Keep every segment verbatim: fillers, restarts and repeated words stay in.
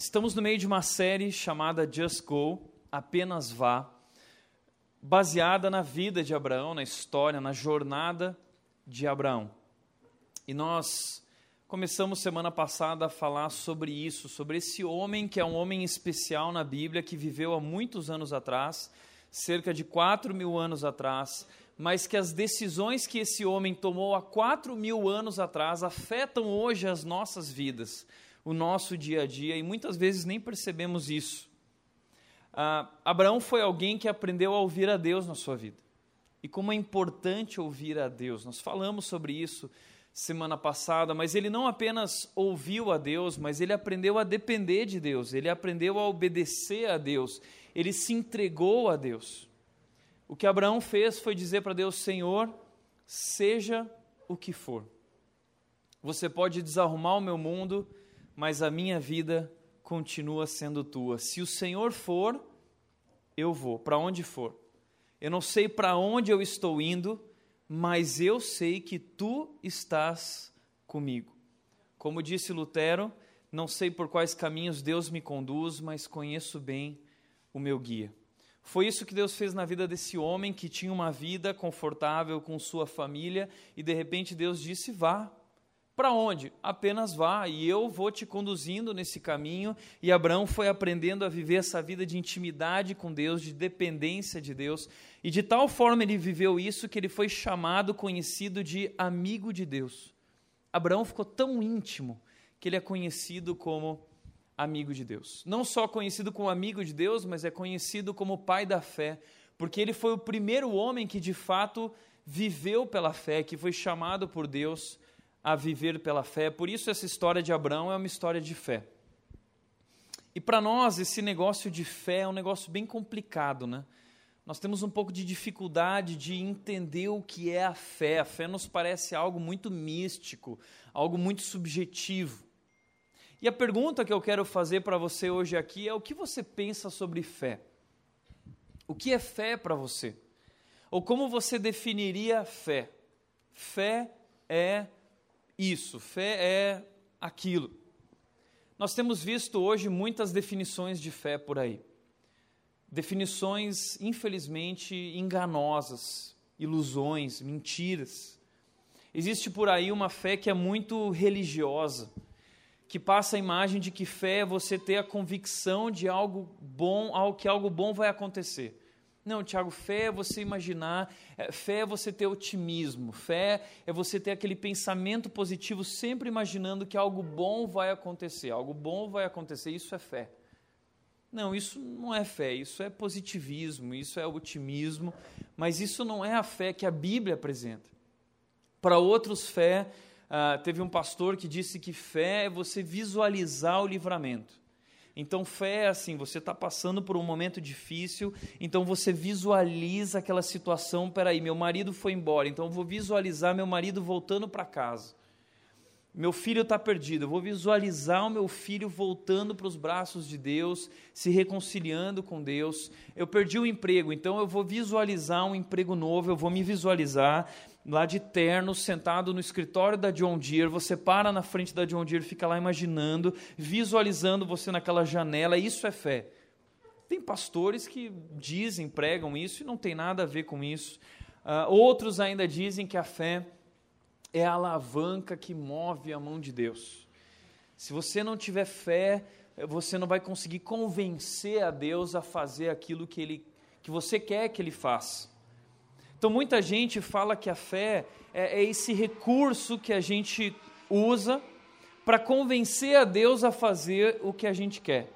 Estamos no meio de uma série chamada Just Go, Apenas Vá, baseada na vida de Abraão, na história, na jornada de Abraão. E nós começamos semana passada a falar sobre isso, sobre esse homem que é um homem especial na Bíblia, que viveu há muitos anos atrás, cerca de quatro mil anos atrás, mas que as decisões que esse homem tomou há quatro mil anos atrás afetam hoje as nossas vidas, o nosso dia a dia, e muitas vezes nem percebemos isso. Ah, Abraão foi alguém que aprendeu a ouvir a Deus na sua vida. E como é importante ouvir a Deus. Nós falamos sobre isso semana passada, mas ele não apenas ouviu a Deus, mas ele aprendeu a depender de Deus, ele aprendeu a obedecer a Deus, ele se entregou a Deus. O que Abraão fez foi dizer para Deus: Senhor, seja o que for. Você pode desarrumar o meu mundo, mas a minha vida continua sendo tua. Se o Senhor for, eu vou, para onde for. Eu não sei para onde eu estou indo, mas eu sei que tu estás comigo. Como disse Lutero, não sei por quais caminhos Deus me conduz, mas conheço bem o meu guia. Foi isso que Deus fez na vida desse homem que tinha uma vida confortável com sua família e de repente Deus disse: vá. Para onde? Apenas vá, e eu vou te conduzindo nesse caminho. E Abraão foi aprendendo a viver essa vida de intimidade com Deus, de dependência de Deus, e de tal forma ele viveu isso que ele foi chamado, conhecido de amigo de Deus. Abraão ficou tão íntimo que ele é conhecido como amigo de Deus. Não só conhecido como amigo de Deus, mas é conhecido como pai da fé, porque ele foi o primeiro homem que de fato viveu pela fé, que foi chamado por Deus a viver pela fé. Por isso essa história de Abraão é uma história de fé. E para nós esse negócio de fé é um negócio bem complicado, né? Nós temos um pouco de dificuldade de entender o que é a fé. A fé nos parece algo muito místico, algo muito subjetivo. E a pergunta que eu quero fazer para você hoje aqui é: o que você pensa sobre fé? O que é fé para você? Ou como você definiria fé? Fé é isso, fé é aquilo. Nós temos visto hoje muitas definições de fé por aí. Definições, infelizmente, enganosas, ilusões, mentiras. Existe por aí uma fé que é muito religiosa, que passa a imagem de que fé é você ter a convicção de algo bom, que algo bom vai acontecer. Não, Tiago, fé é você imaginar, fé é você ter otimismo, fé é você ter aquele pensamento positivo, sempre imaginando que algo bom vai acontecer, algo bom vai acontecer, isso é fé. Não, isso não é fé, isso é positivismo, isso é otimismo, mas isso não é a fé que a Bíblia apresenta. Para outros, fé, uh, teve um pastor que disse que fé é você visualizar o livramento. Então, fé é assim: você está passando por um momento difícil, então você visualiza aquela situação. Peraí, meu marido foi embora, então eu vou visualizar meu marido voltando para casa. Meu filho está perdido, eu vou visualizar o meu filho voltando para os braços de Deus, se reconciliando com Deus. Eu perdi o emprego, então eu vou visualizar um emprego novo, eu vou me visualizar lá de terno, sentado no escritório da John Deere. Você para na frente da John Deere, fica lá imaginando, visualizando você naquela janela. Isso é fé. Tem pastores que dizem, pregam isso e não tem nada a ver com isso. Uh, outros ainda dizem que a fé é a alavanca que move a mão de Deus. Se você não tiver fé, você não vai conseguir convencer a Deus a fazer aquilo que, ele, que você quer que Ele faça. Então, muita gente fala que a fé é, é esse recurso que a gente usa para convencer a Deus a fazer o que a gente quer.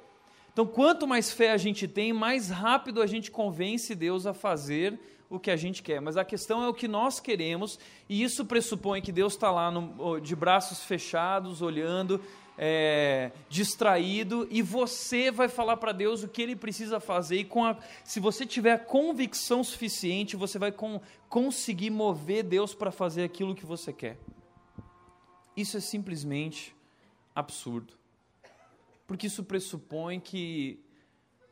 Então, quanto mais fé a gente tem, mais rápido a gente convence Deus a fazer o que a gente quer. Mas a questão é o que nós queremos, e isso pressupõe que Deus está lá no, de braços fechados, olhando, é, distraído, e você vai falar para Deus o que Ele precisa fazer, e com a, se você tiver a convicção suficiente, você vai com, conseguir mover Deus para fazer aquilo que você quer. Isso é simplesmente absurdo, porque isso pressupõe que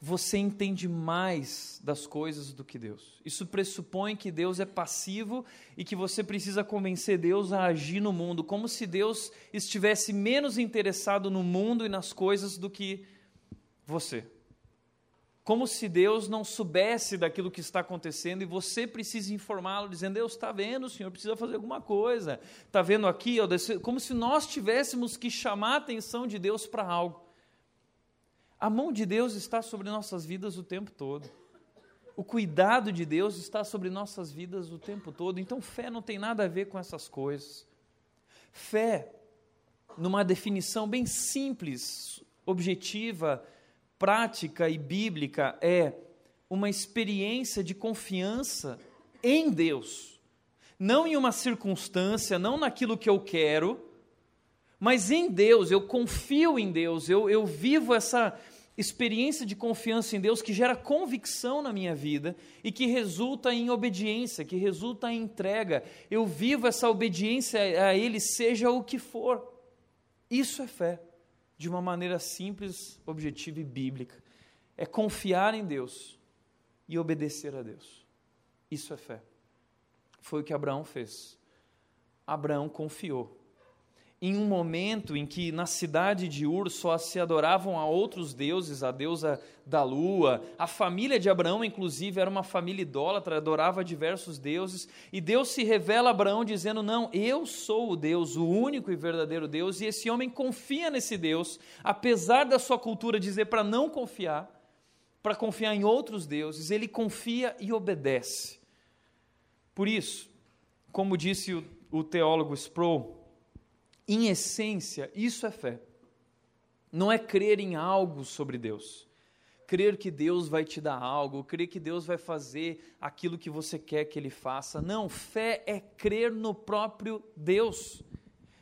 você entende mais das coisas do que Deus. Isso pressupõe que Deus é passivo e que você precisa convencer Deus a agir no mundo, como se Deus estivesse menos interessado no mundo e nas coisas do que você. Como se Deus não soubesse daquilo que está acontecendo e você precisa informá-lo, dizendo, Deus está vendo, o Senhor precisa fazer alguma coisa. Está vendo aqui? Ó, como se nós tivéssemos que chamar a atenção de Deus para algo. A mão de Deus está sobre nossas vidas o tempo todo. O cuidado de Deus está sobre nossas vidas o tempo todo. Então, fé não tem nada a ver com essas coisas. Fé, numa definição bem simples, objetiva, prática e bíblica, é uma experiência de confiança em Deus. Não em uma circunstância, não naquilo que eu quero, mas em Deus, eu confio em Deus, eu, eu vivo essa experiência de confiança em Deus que gera convicção na minha vida e que resulta em obediência, que resulta em entrega. Eu vivo essa obediência a Ele, seja o que for. Isso é fé, de uma maneira simples, objetiva e bíblica. É confiar em Deus e obedecer a Deus. Isso é fé. Foi o que Abraão fez. Abraão confiou. Em um momento em que na cidade de Ur só se adoravam a outros deuses, a deusa da lua, a família de Abraão, inclusive, era uma família idólatra, adorava diversos deuses, e Deus se revela a Abraão dizendo, não, eu sou o Deus, o único e verdadeiro Deus, e esse homem confia nesse Deus, apesar da sua cultura dizer para não confiar, para confiar em outros deuses, ele confia e obedece. Por isso, como disse o, o teólogo Sproul, em essência, isso é fé. Não é crer em algo sobre Deus. Crer que Deus vai te dar algo, crer que Deus vai fazer aquilo que você quer que Ele faça. Não, fé é crer no próprio Deus.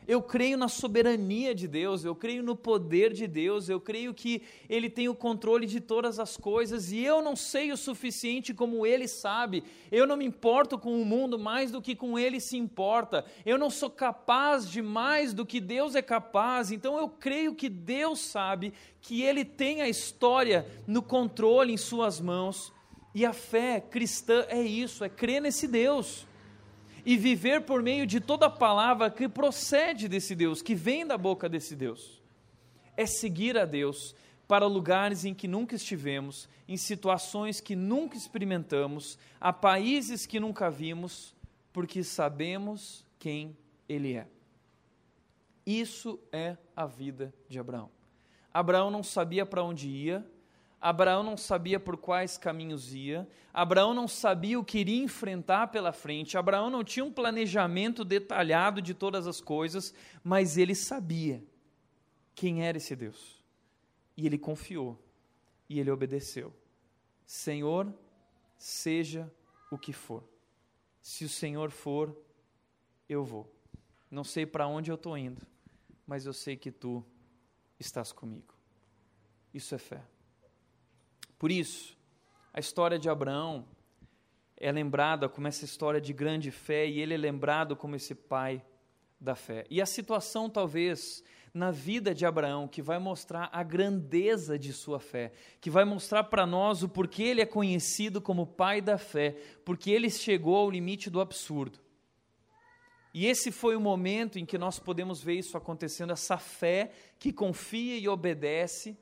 Eu creio na soberania de Deus, eu creio no poder de Deus, eu creio que Ele tem o controle de todas as coisas e eu não sei o suficiente como Ele sabe, eu não me importo com o mundo mais do que com Ele se importa, eu não sou capaz de mais do que Deus é capaz, então eu creio que Deus sabe, que Ele tem a história no controle em suas mãos e a fé cristã é isso, é crer nesse Deus. E viver por meio de toda palavra que procede desse Deus, que vem da boca desse Deus. É seguir a Deus para lugares em que nunca estivemos, em situações que nunca experimentamos, a países que nunca vimos, porque sabemos quem Ele é. Isso é a vida de Abraão. Abraão não sabia para onde ia, Abraão não sabia por quais caminhos ia, Abraão não sabia o que iria enfrentar pela frente, Abraão não tinha um planejamento detalhado de todas as coisas, mas ele sabia quem era esse Deus. E ele confiou, e ele obedeceu. Senhor, seja o que for. Se o Senhor for, eu vou. Não sei para onde eu estou indo, mas eu sei que Tu estás comigo. Isso é fé. Por isso, a história de Abraão é lembrada como essa história de grande fé e ele é lembrado como esse pai da fé. E a situação, talvez, na vida de Abraão, que vai mostrar a grandeza de sua fé, que vai mostrar para nós o porquê ele é conhecido como pai da fé, porque ele chegou ao limite do absurdo. E esse foi o momento em que nós podemos ver isso acontecendo, essa fé que confia e obedece,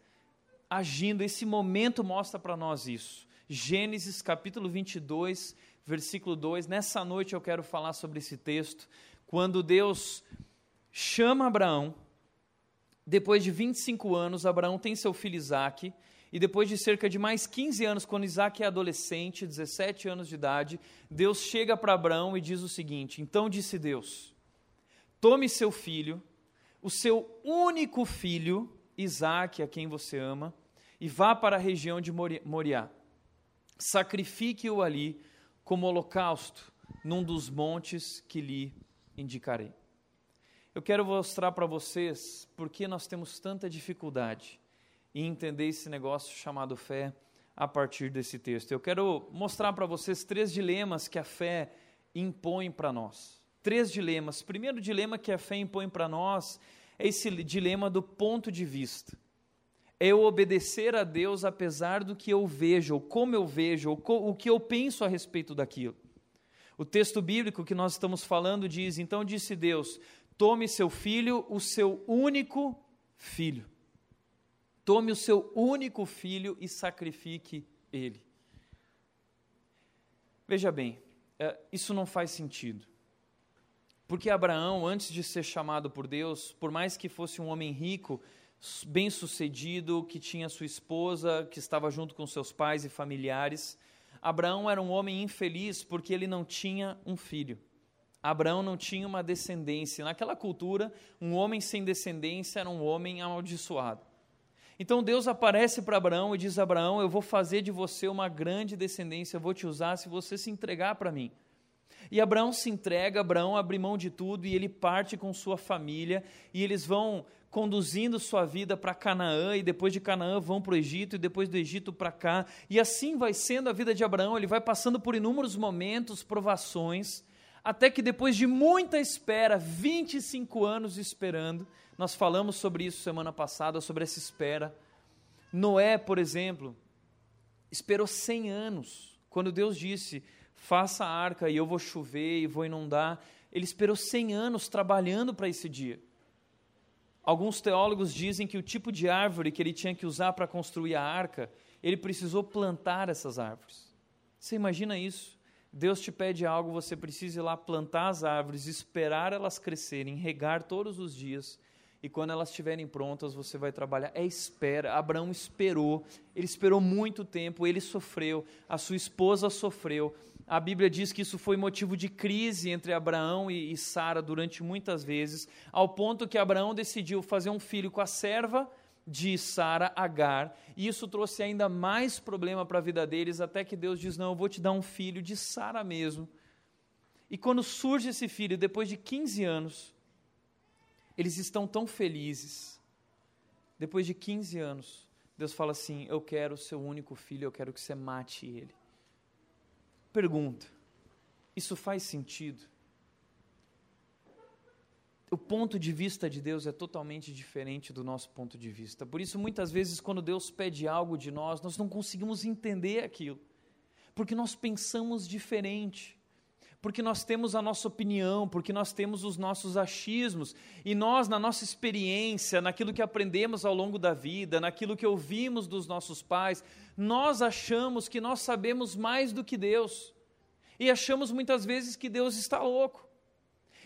agindo, esse momento mostra para nós isso. Gênesis capítulo vinte e dois, versículo dois, nessa noite eu quero falar sobre esse texto, quando Deus chama Abraão, depois de vinte e cinco anos, Abraão tem seu filho Isaque, e depois de cerca de mais quinze anos, quando Isaque é adolescente, dezessete anos de idade, Deus chega para Abraão e diz o seguinte, então disse Deus, tome seu filho, o seu único filho, Isaque, a quem você ama, e vá para a região de Moriá. Sacrifique-o ali como holocausto, num dos montes que lhe indicarei. Eu quero mostrar para vocês por que nós temos tanta dificuldade em entender esse negócio chamado fé a partir desse texto. Eu quero mostrar para vocês três dilemas que a fé impõe para nós. Três dilemas. Primeiro dilema que a fé impõe para nós é esse dilema do ponto de vista. É eu obedecer a Deus apesar do que eu vejo, ou como eu vejo, ou co- o que eu penso a respeito daquilo. O texto bíblico que nós estamos falando diz, então disse Deus, tome seu filho, o seu único filho. tome o seu único filho e sacrifique ele. Veja bem, isso não faz sentido. Porque Abraão, antes de ser chamado por Deus, por mais que fosse um homem rico, bem-sucedido, que tinha sua esposa, que estava junto com seus pais e familiares, Abraão era um homem infeliz porque ele não tinha um filho. Abraão não tinha uma descendência. Naquela cultura, um homem sem descendência era um homem amaldiçoado. Então Deus aparece para Abraão e diz: Abraão, eu vou fazer de você uma grande descendência, eu vou te usar se você se entregar para mim. E Abraão se entrega, Abraão abre mão de tudo e ele parte com sua família e eles vão conduzindo sua vida para Canaã, e depois de Canaã vão para o Egito, e depois do Egito para cá, e assim vai sendo a vida de Abraão. Ele vai passando por inúmeros momentos, provações, até que depois de muita espera, vinte e cinco anos esperando, nós falamos sobre isso semana passada, sobre essa espera. Noé, por exemplo, esperou cem anos, quando Deus disse: faça a arca e eu vou chover e vou inundar. Ele esperou cem anos trabalhando para esse dia. Alguns teólogos dizem que o tipo de árvore que ele tinha que usar para construir a arca, ele precisou plantar essas árvores. Você imagina isso? Deus te pede algo, você precisa ir lá plantar as árvores, esperar elas crescerem, regar todos os dias, e quando elas estiverem prontas, você vai trabalhar. É espera. Abraão esperou, ele esperou muito tempo, ele sofreu, a sua esposa sofreu. A Bíblia diz que isso foi motivo de crise entre Abraão e, e Sara durante muitas vezes, ao ponto que Abraão decidiu fazer um filho com a serva de Sara, Agar, e isso trouxe ainda mais problema para a vida deles, até que Deus diz: não, eu vou te dar um filho de Sara mesmo. E quando surge esse filho, depois de quinze anos, eles estão tão felizes. Depois de quinze anos, Deus fala assim: eu quero o seu único filho, eu quero que você mate ele. Pergunta: isso faz sentido? O ponto de vista de Deus é totalmente diferente do nosso ponto de vista. Por isso, muitas vezes, quando Deus pede algo de nós, nós não conseguimos entender aquilo, porque nós pensamos diferente, porque nós temos a nossa opinião, porque nós temos os nossos achismos, e nós, na nossa experiência, naquilo que aprendemos ao longo da vida, naquilo que ouvimos dos nossos pais, nós achamos que nós sabemos mais do que Deus, e achamos muitas vezes que Deus está louco.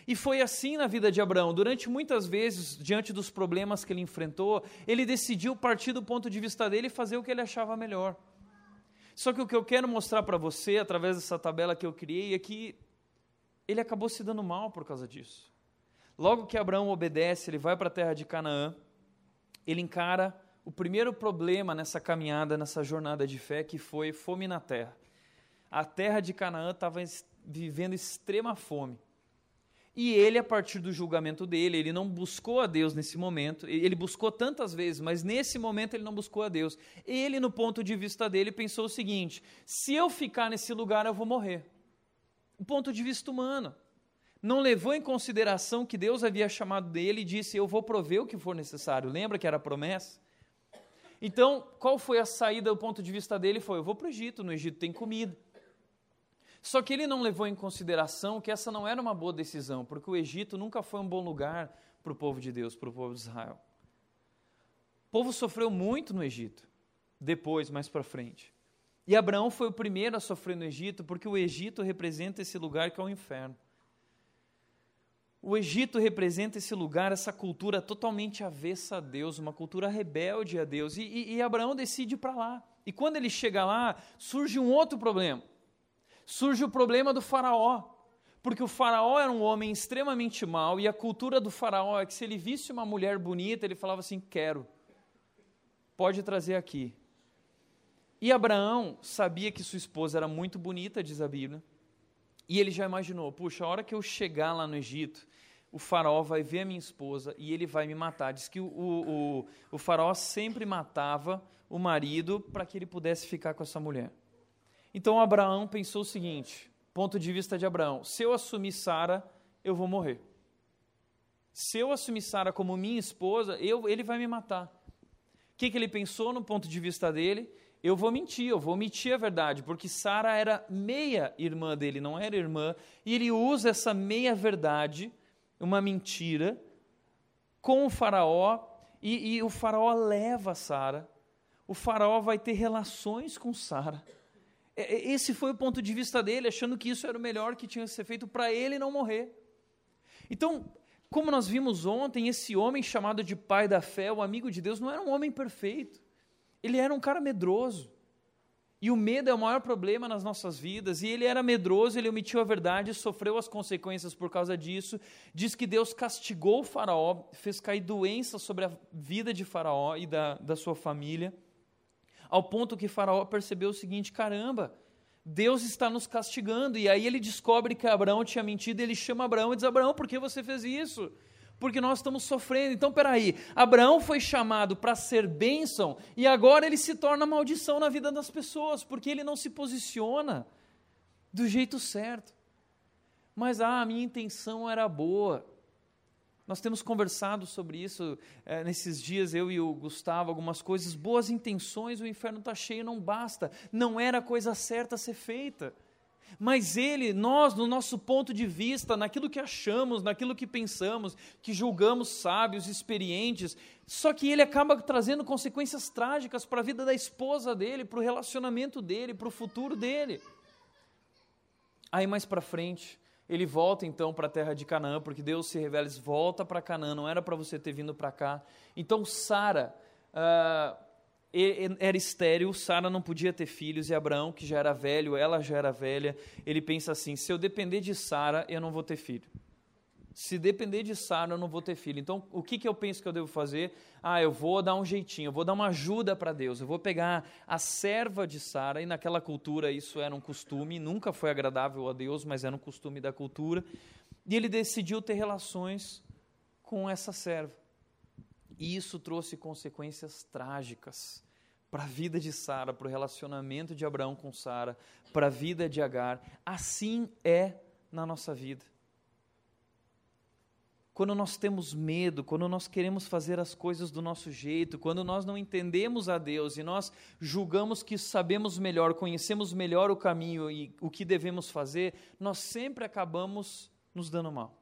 E foi assim na vida de Abraão. Durante muitas vezes, diante dos problemas que ele enfrentou, ele decidiu partir do ponto de vista dele e fazer o que ele achava melhor. Só que o que eu quero mostrar para você, através dessa tabela que eu criei, é que ele acabou se dando mal por causa disso. Logo que Abraão obedece, ele vai para a terra de Canaã, ele encara o primeiro problema nessa caminhada, nessa jornada de fé, que foi fome na terra. A terra de Canaã estava vivendo extrema fome. E ele, a partir do julgamento dele, ele não buscou a Deus nesse momento, ele buscou tantas vezes, mas nesse momento ele não buscou a Deus. Ele, no ponto de vista dele, pensou o seguinte: se eu ficar nesse lugar, eu vou morrer. O ponto de vista humano. Não levou em consideração que Deus havia chamado dele e disse: eu vou prover o que for necessário. Lembra que era a promessa? Então, qual foi a saída do ponto de vista dele? Foi: eu vou para o Egito, no Egito tem comida. Só que ele não levou em consideração que essa não era uma boa decisão, porque o Egito nunca foi um bom lugar para o povo de Deus, para o povo de Israel. O povo sofreu muito no Egito, depois, mais para frente. E Abraão foi o primeiro a sofrer no Egito, porque o Egito representa esse lugar que é o inferno. O Egito representa esse lugar, essa cultura totalmente avessa a Deus, uma cultura rebelde a Deus. E, e, e Abraão decide ir para lá. E quando ele chega lá, surge um outro problema. Surge o problema do faraó, porque o faraó era um homem extremamente mau, e a cultura do faraó é que se ele visse uma mulher bonita, ele falava assim: quero, pode trazer aqui. E Abraão sabia que sua esposa era muito bonita, diz a Bíblia, e ele já imaginou: puxa, a hora que eu chegar lá no Egito, o faraó vai ver a minha esposa e ele vai me matar. Diz que o, o, o, o faraó sempre matava o marido para que ele pudesse ficar com essa mulher. Então Abraão pensou o seguinte, ponto de vista de Abraão: se eu assumir Sara, eu vou morrer. Se eu assumir Sara como minha esposa, eu, ele vai me matar. O que, que ele pensou no ponto de vista dele? Eu vou mentir, eu vou omitir a verdade, porque Sara era meia-irmã dele, não era irmã, e ele usa essa meia-verdade, uma mentira, com o faraó, E, e o faraó leva Sara, o faraó vai ter relações com Sara. Esse foi o ponto de vista dele, achando que isso era o melhor que tinha que ser feito para ele não morrer. Então, como nós vimos ontem, esse homem chamado de pai da fé, o amigo de Deus, não era um homem perfeito. Ele era um cara medroso. E o medo é o maior problema nas nossas vidas. E ele era medroso, ele omitiu a verdade, sofreu as consequências por causa disso. Diz que Deus castigou o faraó, fez cair doença sobre a vida de faraó e da, da sua família. Ao ponto que faraó percebeu o seguinte: caramba, Deus está nos castigando. E aí ele descobre que Abraão tinha mentido, e ele chama Abraão e diz: Abraão, por que você fez isso? Porque nós estamos sofrendo. Então, peraí, Abraão foi chamado para ser bênção, e agora ele se torna maldição na vida das pessoas, porque ele não se posiciona do jeito certo. Mas, ah, a minha intenção era boa. Nós temos conversado sobre isso é, nesses dias, eu e o Gustavo, algumas coisas, boas intenções, o inferno está cheio, não basta, não era a coisa certa a ser feita. Mas ele, nós, no nosso ponto de vista, naquilo que achamos, naquilo que pensamos, que julgamos sábios, experientes, só que ele acaba trazendo consequências trágicas para a vida da esposa dele, para o relacionamento dele, para o futuro dele. Aí mais para frente, ele volta então para a terra de Canaã, porque Deus se revela, diz: volta para Canaã, não era para você ter vindo para cá. Então Sara uh, era estéril, Sara não podia ter filhos, e Abraão, que já era velho, ela já era velha, ele pensa assim: se eu depender de Sara, eu não vou ter filho. Se depender de Sara, eu não vou ter filho. Então, o que, que eu penso que eu devo fazer? Ah, eu vou dar um jeitinho, eu vou dar uma ajuda para Deus, eu vou pegar a serva de Sara, e naquela cultura isso era um costume, nunca foi agradável a Deus, mas era um costume da cultura, e ele decidiu ter relações com essa serva. E isso trouxe consequências trágicas para a vida de Sara, para o relacionamento de Abraão com Sara, para a vida de Agar. Assim é na nossa vida. Quando nós temos medo, quando nós queremos fazer as coisas do nosso jeito, quando nós não entendemos a Deus e nós julgamos que sabemos melhor, conhecemos melhor o caminho e o que devemos fazer, nós sempre acabamos nos dando mal.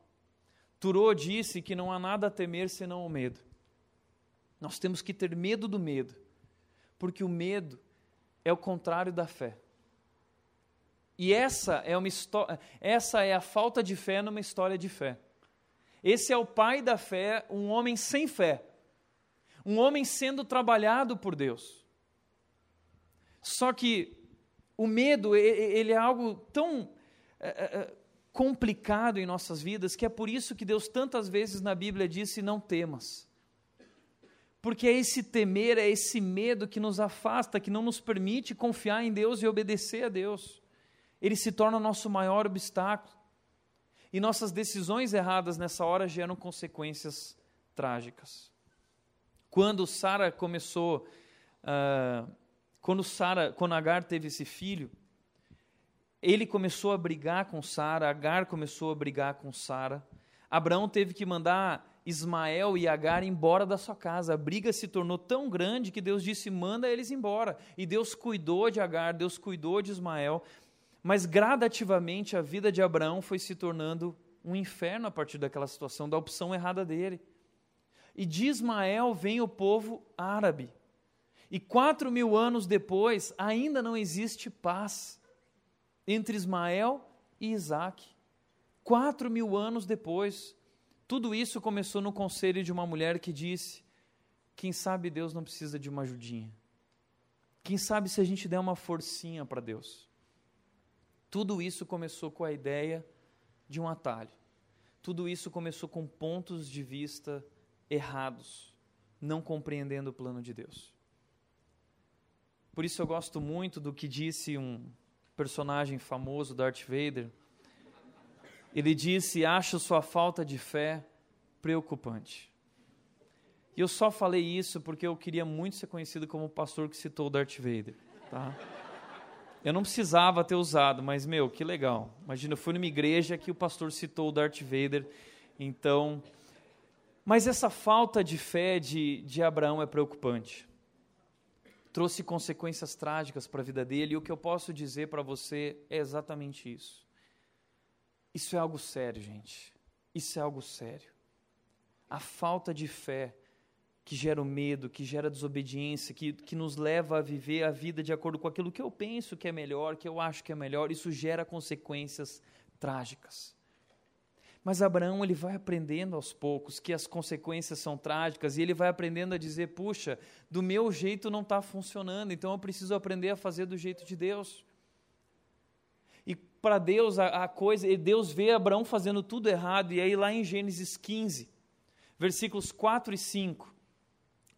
Thoreau disse que não há nada a temer senão o medo. Nós temos que ter medo do medo, porque o medo é o contrário da fé. E essa é, uma história, essa é a falta de fé numa história de fé. Esse é o pai da fé, um homem sem fé, um homem sendo trabalhado por Deus. Só que o medo, ele é algo tão é, é, complicado em nossas vidas, que é por isso que Deus tantas vezes na Bíblia disse: não temas. Porque é esse temer, é esse medo que nos afasta, que não nos permite confiar em Deus e obedecer a Deus. Ele se torna o nosso maior obstáculo. E nossas decisões erradas nessa hora geram consequências trágicas. Quando Sara começou, uh, quando Sara, quando Agar teve esse filho, ele começou a brigar com Sara, Agar começou a brigar com Sara, Abraão teve que mandar Ismael e Agar embora da sua casa. A briga se tornou tão grande que Deus disse: manda eles embora. E Deus cuidou de Agar, Deus cuidou de Ismael, mas gradativamente a vida de Abraão foi se tornando um inferno a partir daquela situação, da opção errada dele. E de Ismael vem o povo árabe, e quatro mil anos depois ainda não existe paz entre Ismael e Isaac. Quatro mil anos depois. Tudo isso começou no conselho de uma mulher que disse: quem sabe Deus não precisa de uma ajudinha. Quem sabe se a gente der uma forcinha para Deus. Tudo isso começou com a ideia de um atalho. Tudo isso começou com pontos de vista errados, não compreendendo o plano de Deus. Por isso eu gosto muito do que disse um personagem famoso, Darth Vader. Ele disse: acho sua falta de fé preocupante. E eu só falei isso porque eu queria muito ser conhecido como o pastor que citou o Darth Vader. Tá? Eu não precisava ter usado, mas, meu, que legal. Imagina, eu fui numa igreja que o pastor citou o Darth Vader. Então, mas essa falta de fé de, de Abraão é preocupante. Trouxe consequências trágicas para a vida dele. E o que eu posso dizer para você é exatamente isso. Isso é algo sério, gente. Isso é algo sério. A falta de fé que gera o medo, que gera a desobediência, que, que nos leva a viver a vida de acordo com aquilo que eu penso que é melhor, que eu acho que é melhor, isso gera consequências trágicas. Mas Abraão, ele vai aprendendo aos poucos que as consequências são trágicas e ele vai aprendendo a dizer, puxa, do meu jeito não está funcionando, então eu preciso aprender a fazer do jeito de Deus. E para Deus, a, a coisa, e Deus vê Abraão fazendo tudo errado, e aí lá em Gênesis quinze, versículos quatro e cinco,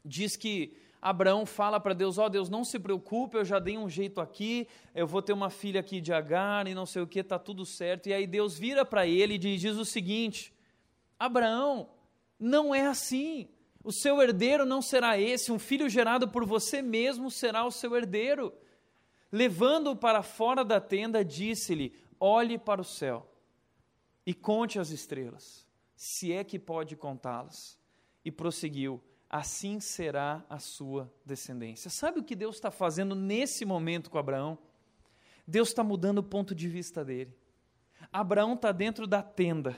diz que Abraão fala para Deus, ó oh, Deus, não se preocupe, eu já dei um jeito aqui, eu vou ter uma filha aqui de Agar e não sei o que, está tudo certo. E aí Deus vira para ele e diz o seguinte, Abraão, não é assim, o seu herdeiro não será esse, um filho gerado por você mesmo será o seu herdeiro. Levando-o para fora da tenda, disse-lhe, olhe para o céu e conte as estrelas, se é que pode contá-las. E prosseguiu, assim será a sua descendência. Sabe o que Deus está fazendo nesse momento com Abraão? Deus está mudando o ponto de vista dele. Abraão está dentro da tenda,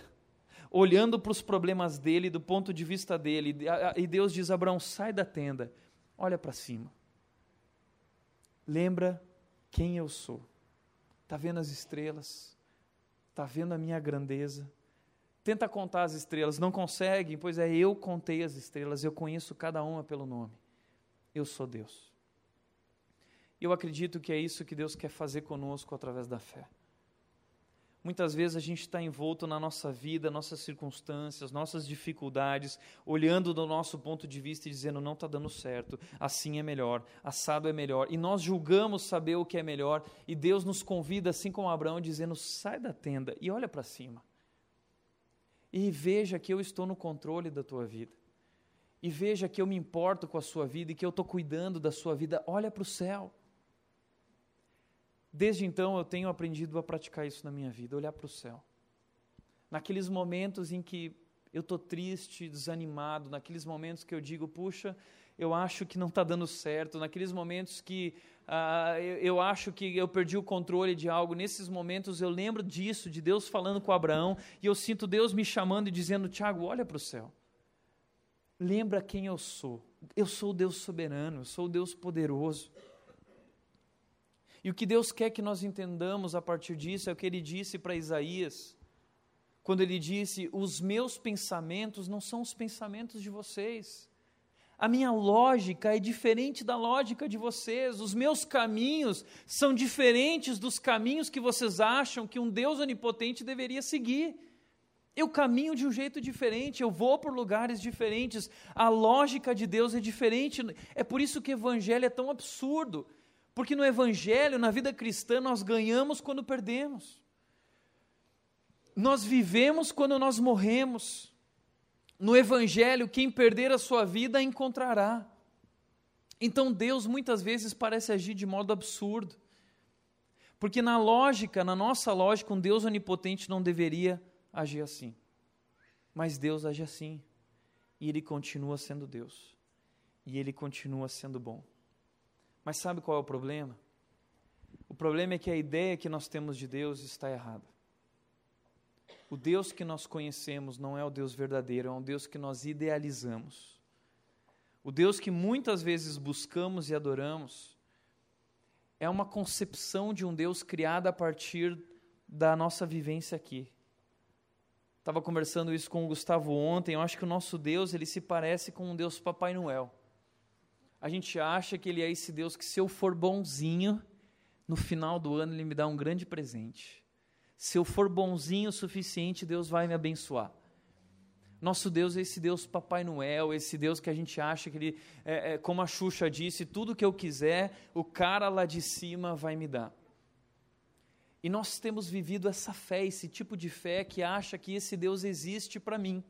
olhando para os problemas dele, do ponto de vista dele. E Deus diz, Abraão, sai da tenda, olha para cima. Lembra quem eu sou. Está vendo as estrelas? Está vendo a minha grandeza? Tenta contar as estrelas, não conseguem? Pois é, eu contei as estrelas, eu conheço cada uma pelo nome. Eu sou Deus. Eu acredito que é isso que Deus quer fazer conosco através da fé. Muitas vezes a gente está envolto na nossa vida, nossas circunstâncias, nossas dificuldades, olhando do nosso ponto de vista e dizendo, não está dando certo, assim é melhor, assado é melhor. E nós julgamos saber o que é melhor, e Deus nos convida, assim como Abraão, dizendo, sai da tenda e olha para cima. E veja que eu estou no controle da tua vida. E veja que eu me importo com a sua vida e que eu estou cuidando da sua vida. Olha para o céu. Desde então eu tenho aprendido a praticar isso na minha vida, olhar para o céu. Naqueles momentos em que eu estou triste, desanimado, naqueles momentos que eu digo, puxa, eu acho que não está dando certo, naqueles momentos que uh, eu, eu acho que eu perdi o controle de algo, nesses momentos eu lembro disso, de Deus falando com Abraão, e eu sinto Deus me chamando e dizendo, Tiago, olha para o céu, lembra quem eu sou, eu sou o Deus soberano, eu sou o Deus poderoso. E o que Deus quer que nós entendamos a partir disso é o que Ele disse para Isaías, quando Ele disse, os meus pensamentos não são os pensamentos de vocês, a minha lógica é diferente da lógica de vocês, os meus caminhos são diferentes dos caminhos que vocês acham que um Deus onipotente deveria seguir, eu caminho de um jeito diferente, eu vou por lugares diferentes, a lógica de Deus é diferente, é por isso que o evangelho é tão absurdo, porque no evangelho, na vida cristã, nós ganhamos quando perdemos, nós vivemos quando nós morremos. No evangelho, quem perder a sua vida encontrará. Então Deus muitas vezes parece agir de modo absurdo, porque na lógica, na nossa lógica, um Deus onipotente não deveria agir assim, mas Deus age assim, e Ele continua sendo Deus, e Ele continua sendo bom. Mas sabe qual é o problema? O problema é que a ideia que nós temos de Deus está errada. O Deus que nós conhecemos não é o Deus verdadeiro, é um Deus que nós idealizamos. O Deus que muitas vezes buscamos e adoramos é uma concepção de um Deus criada a partir da nossa vivência aqui. Estava conversando isso com o Gustavo ontem, eu acho que o nosso Deus, ele se parece com um Deus Papai Noel. A gente acha que ele é esse Deus que, se eu for bonzinho, no final do ano ele me dá um grande presente. Se eu for bonzinho o suficiente, Deus vai me abençoar. Nosso Deus é esse Deus Papai Noel, esse Deus que a gente acha que ele, é, é, como a Xuxa disse, tudo que eu quiser, o cara lá de cima vai me dar. E nós temos vivido essa fé, esse tipo de fé que acha que esse Deus existe para mim.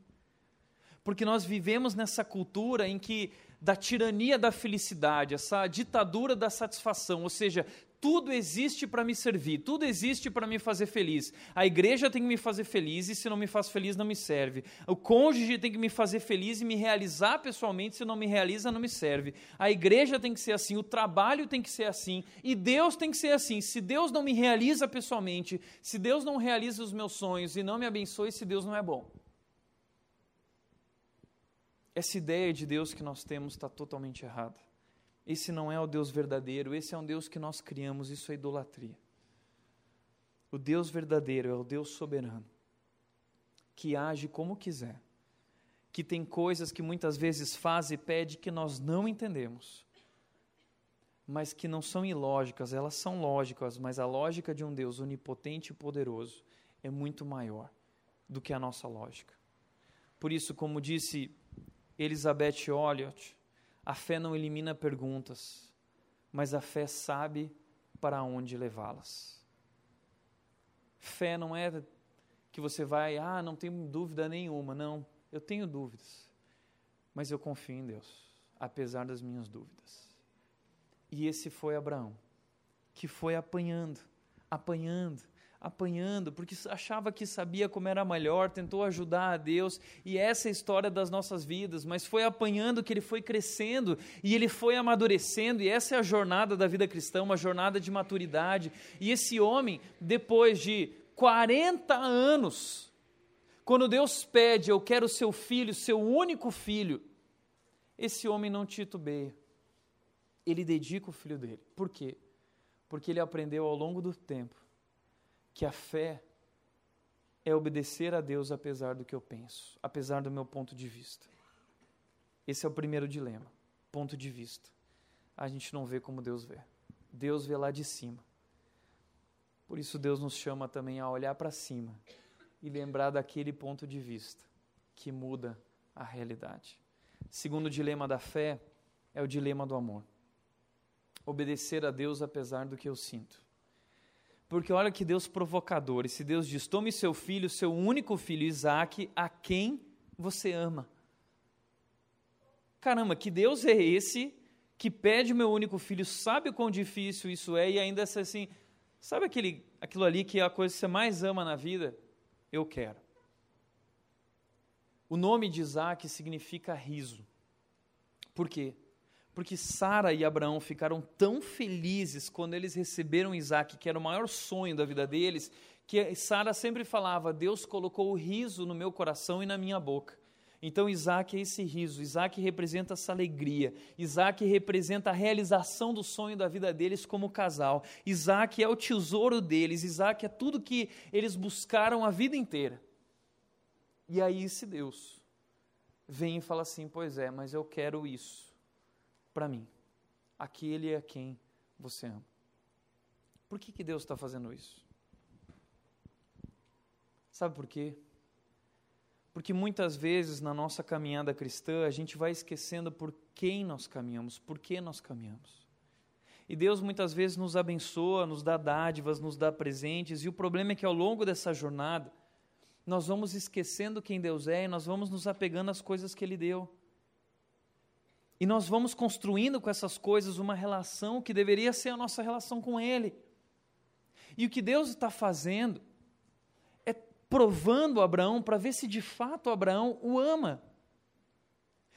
Porque nós vivemos nessa cultura em que da tirania da felicidade, essa ditadura da satisfação, ou seja, tudo existe para me servir, tudo existe para me fazer feliz, a igreja tem que me fazer feliz e se não me faz feliz não me serve, o cônjuge tem que me fazer feliz e me realizar pessoalmente, se não me realiza não me serve, a igreja tem que ser assim, o trabalho tem que ser assim e Deus tem que ser assim, se Deus não me realiza pessoalmente, se Deus não realiza os meus sonhos e não me abençoe, se Deus não é bom. Essa ideia de Deus que nós temos está totalmente errada. Esse não é o Deus verdadeiro, esse é um Deus que nós criamos, isso é idolatria. O Deus verdadeiro é o Deus soberano, que age como quiser, que tem coisas que muitas vezes faz e pede que nós não entendemos, mas que não são ilógicas, elas são lógicas, mas a lógica de um Deus onipotente e poderoso é muito maior do que a nossa lógica. Por isso, como disse Elizabeth Elliot, a fé não elimina perguntas, mas a fé sabe para onde levá-las. Fé não é que você vai, ah, não tenho dúvida nenhuma, não, eu tenho dúvidas, mas eu confio em Deus, apesar das minhas dúvidas. E esse foi Abraão, que foi apanhando, apanhando, apanhando, porque achava que sabia como era melhor, tentou ajudar a Deus, e essa é a história das nossas vidas, mas foi apanhando que ele foi crescendo, e ele foi amadurecendo, e essa é a jornada da vida cristã, uma jornada de maturidade, e esse homem, depois de quarenta anos, quando Deus pede, eu quero seu filho, seu único filho, esse homem não titubeia, ele dedica o filho dele. Por quê? Porque ele aprendeu ao longo do tempo, que a fé é obedecer a Deus apesar do que eu penso, apesar do meu ponto de vista. Esse é o primeiro dilema, ponto de vista. A gente não vê como Deus vê. Deus vê lá de cima. Por isso Deus nos chama também a olhar para cima e lembrar daquele ponto de vista que muda a realidade. Segundo dilema da fé é o dilema do amor. Obedecer a Deus apesar do que eu sinto. Porque olha que Deus provocador, esse Deus diz, tome seu filho, seu único filho, Isaque, a quem você ama. Caramba, que Deus é esse que pede o meu único filho, sabe o quão difícil isso é, e ainda assim, sabe aquele, aquilo ali que é a coisa que você mais ama na vida? Eu quero. O nome de Isaque significa riso. Por quê? Porque Sara e Abraão ficaram tão felizes quando eles receberam Isaque, que era o maior sonho da vida deles, que Sara sempre falava, Deus colocou o riso no meu coração e na minha boca. Então Isaque é esse riso, Isaque representa essa alegria, Isaque representa a realização do sonho da vida deles como casal, Isaque é o tesouro deles, Isaque é tudo que eles buscaram a vida inteira. E aí esse Deus vem e fala assim, pois é, mas eu quero isso. Para mim, aquele a quem você ama. Por que, que Deus está fazendo isso? Sabe por quê? Porque muitas vezes na nossa caminhada cristã, a gente vai esquecendo por quem nós caminhamos, por que nós caminhamos. E Deus muitas vezes nos abençoa, nos dá dádivas, nos dá presentes, e o problema é que ao longo dessa jornada, nós vamos esquecendo quem Deus é, e nós vamos nos apegando às coisas que Ele deu. E nós vamos construindo com essas coisas uma relação que deveria ser a nossa relação com Ele. E o que Deus está fazendo é provando Abraão para ver se de fato Abraão o ama.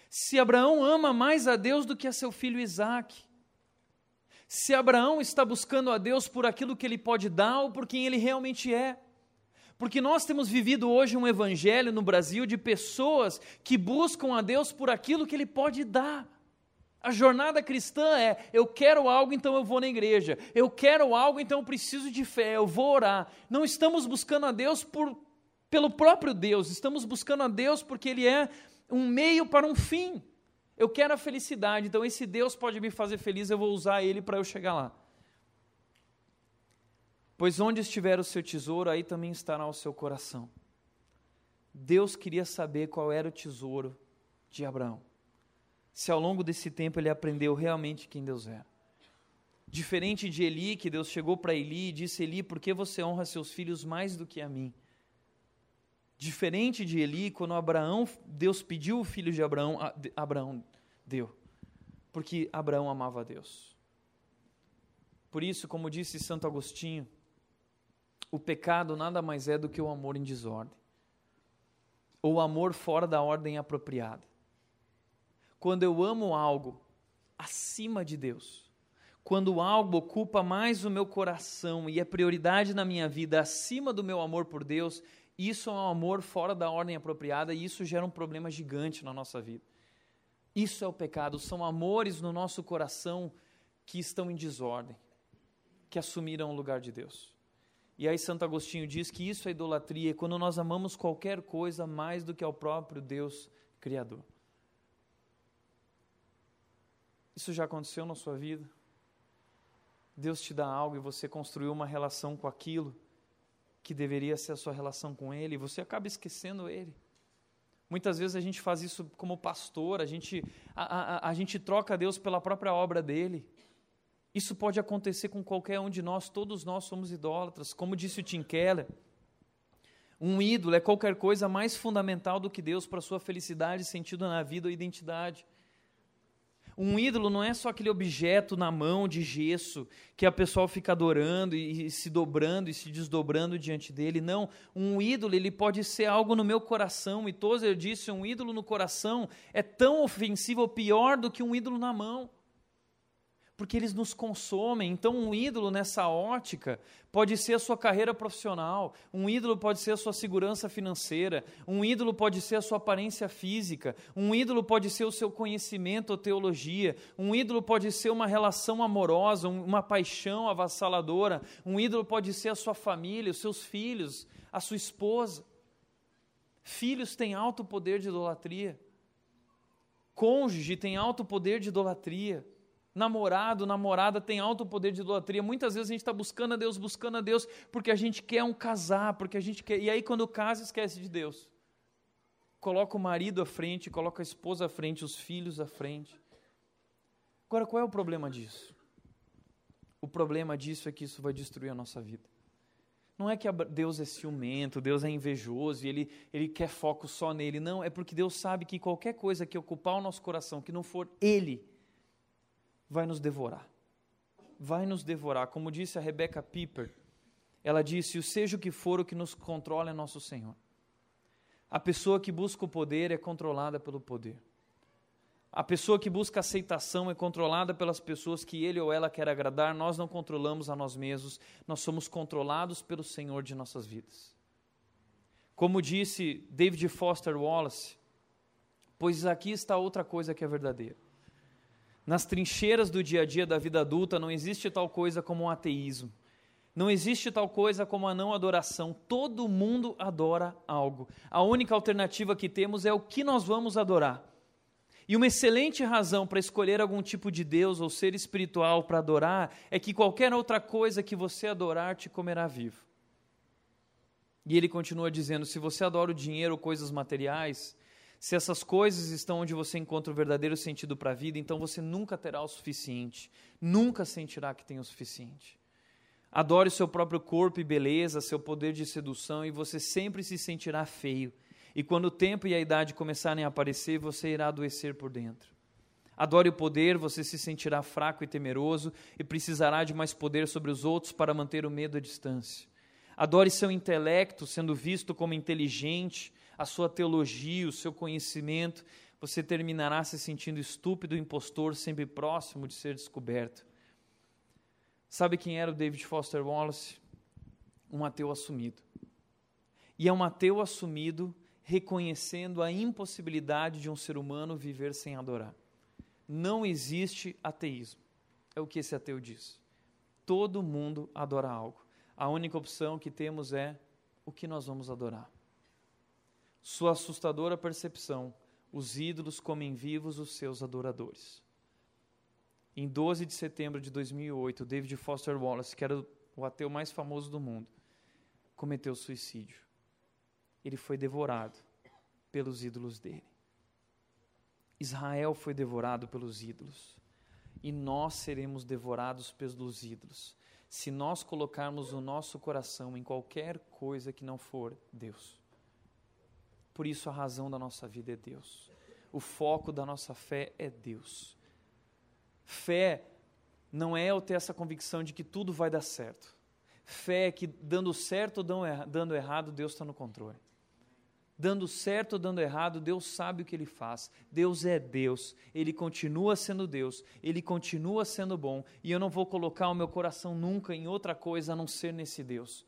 Se Abraão ama mais a Deus do que a seu filho Isaque. Se Abraão está buscando a Deus por aquilo que ele pode dar ou por quem ele realmente é. Porque nós temos vivido hoje um evangelho no Brasil de pessoas que buscam a Deus por aquilo que Ele pode dar. A jornada cristã é, eu quero algo, então eu vou na igreja. Eu quero algo, então eu preciso de fé, eu vou orar. Não estamos buscando a Deus por, pelo próprio Deus, estamos buscando a Deus porque Ele é um meio para um fim. Eu quero a felicidade, então esse Deus pode me fazer feliz, eu vou usar Ele para eu chegar lá. Pois onde estiver o seu tesouro, aí também estará o seu coração. Deus queria saber qual era o tesouro de Abraão. Se ao longo desse tempo ele aprendeu realmente quem Deus era. Diferente de Eli, que Deus chegou para Eli e disse, Eli, por que você honra seus filhos mais do que a mim? Diferente de Eli, quando Abraão, Deus pediu o filho de Abraão, Abraão deu. Porque Abraão amava a Deus. Por isso, como disse Santo Agostinho, o pecado nada mais é do que o amor em desordem, ou o amor fora da ordem apropriada. Quando eu amo algo acima de Deus, quando algo ocupa mais o meu coração e é prioridade na minha vida acima do meu amor por Deus, isso é um amor fora da ordem apropriada e isso gera um problema gigante na nossa vida. Isso é o pecado, são amores no nosso coração que estão em desordem, que assumiram o lugar de Deus. E aí Santo Agostinho diz que isso é idolatria, quando nós amamos qualquer coisa mais do que ao próprio Deus Criador. Isso já aconteceu na sua vida? Deus te dá algo e você construiu uma relação com aquilo que deveria ser a sua relação com Ele, e você acaba esquecendo Ele. Muitas vezes a gente faz isso como pastor, a gente, a, a, a gente troca Deus pela própria obra dEle. Isso pode acontecer com qualquer um de nós, todos nós somos idólatras. Como disse o Tim Keller, um ídolo é qualquer coisa mais fundamental do que Deus para a sua felicidade, sentido na vida ou identidade. Um ídolo não é só aquele objeto na mão de gesso que a pessoa fica adorando e, e se dobrando e se desdobrando diante dele. Não, um ídolo ele pode ser algo no meu coração. E Tozer disse, um ídolo no coração é tão ofensivo ou pior do que um ídolo na mão, porque eles nos consomem. Então um ídolo nessa ótica pode ser a sua carreira profissional, um ídolo pode ser a sua segurança financeira, um ídolo pode ser a sua aparência física, um ídolo pode ser o seu conhecimento ou teologia, um ídolo pode ser uma relação amorosa, uma paixão avassaladora, um ídolo pode ser a sua família, os seus filhos, a sua esposa. Filhos têm alto poder de idolatria, cônjuge tem alto poder de idolatria, namorado, namorada tem alto poder de idolatria. Muitas vezes a gente está buscando a Deus, buscando a Deus, porque a gente quer um casar, porque a gente quer... E aí quando casa, esquece de Deus. Coloca o marido à frente, coloca a esposa à frente, os filhos à frente. Agora, qual é o problema disso? O problema disso é que isso vai destruir a nossa vida. Não é que Deus é ciumento, Deus é invejoso e Ele, ele quer foco só nele. Não, é porque Deus sabe que qualquer coisa que ocupar o nosso coração, que não for Ele, vai nos devorar, vai nos devorar. Como disse a Rebecca Piper, ela disse, seja o que for, o que nos controla é nosso Senhor. A pessoa que busca o poder é controlada pelo poder. A pessoa que busca aceitação é controlada pelas pessoas que ele ou ela quer agradar. Nós não controlamos a nós mesmos, nós somos controlados pelo Senhor de nossas vidas. Como disse David Foster Wallace, pois aqui está outra coisa que é verdadeira. Nas trincheiras do dia a dia da vida adulta não existe tal coisa como um ateísmo. Não existe tal coisa como a não adoração. Todo mundo adora algo. A única alternativa que temos é o que nós vamos adorar. E uma excelente razão para escolher algum tipo de Deus ou ser espiritual para adorar é que qualquer outra coisa que você adorar te comerá vivo. E ele continua dizendo, se você adora o dinheiro ou coisas materiais... Se essas coisas estão onde você encontra o verdadeiro sentido para a vida, então você nunca terá o suficiente, nunca sentirá que tem o suficiente. Adore o seu próprio corpo e beleza, seu poder de sedução, e você sempre se sentirá feio. E quando o tempo e a idade começarem a aparecer, você irá adoecer por dentro. Adore o poder, você se sentirá fraco e temeroso, e precisará de mais poder sobre os outros para manter o medo à distância. Adore seu intelecto, sendo visto como inteligente, a sua teologia, o seu conhecimento, você terminará se sentindo estúpido, impostor, sempre próximo de ser descoberto. Sabe quem era o David Foster Wallace? Um ateu assumido. E é um ateu assumido reconhecendo a impossibilidade de um ser humano viver sem adorar. Não existe ateísmo. É o que esse ateu diz. Todo mundo adora algo. A única opção que temos é o que nós vamos adorar. Sua assustadora percepção, os ídolos comem vivos os seus adoradores. Em doze de setembro de dois mil e oito, David Foster Wallace, que era o ateu mais famoso do mundo, cometeu suicídio. Ele foi devorado pelos ídolos dele. Israel foi devorado pelos ídolos. E nós seremos devorados pelos ídolos, se nós colocarmos o nosso coração em qualquer coisa que não for Deus. Por isso a razão da nossa vida é Deus. O foco da nossa fé é Deus. Fé não é eu ter essa convicção de que tudo vai dar certo. Fé é que dando certo ou dando errado, Deus está no controle. Dando certo ou dando errado, Deus sabe o que Ele faz. Deus é Deus. Ele continua sendo Deus. Ele continua sendo bom. E eu não vou colocar o meu coração nunca em outra coisa a não ser nesse Deus.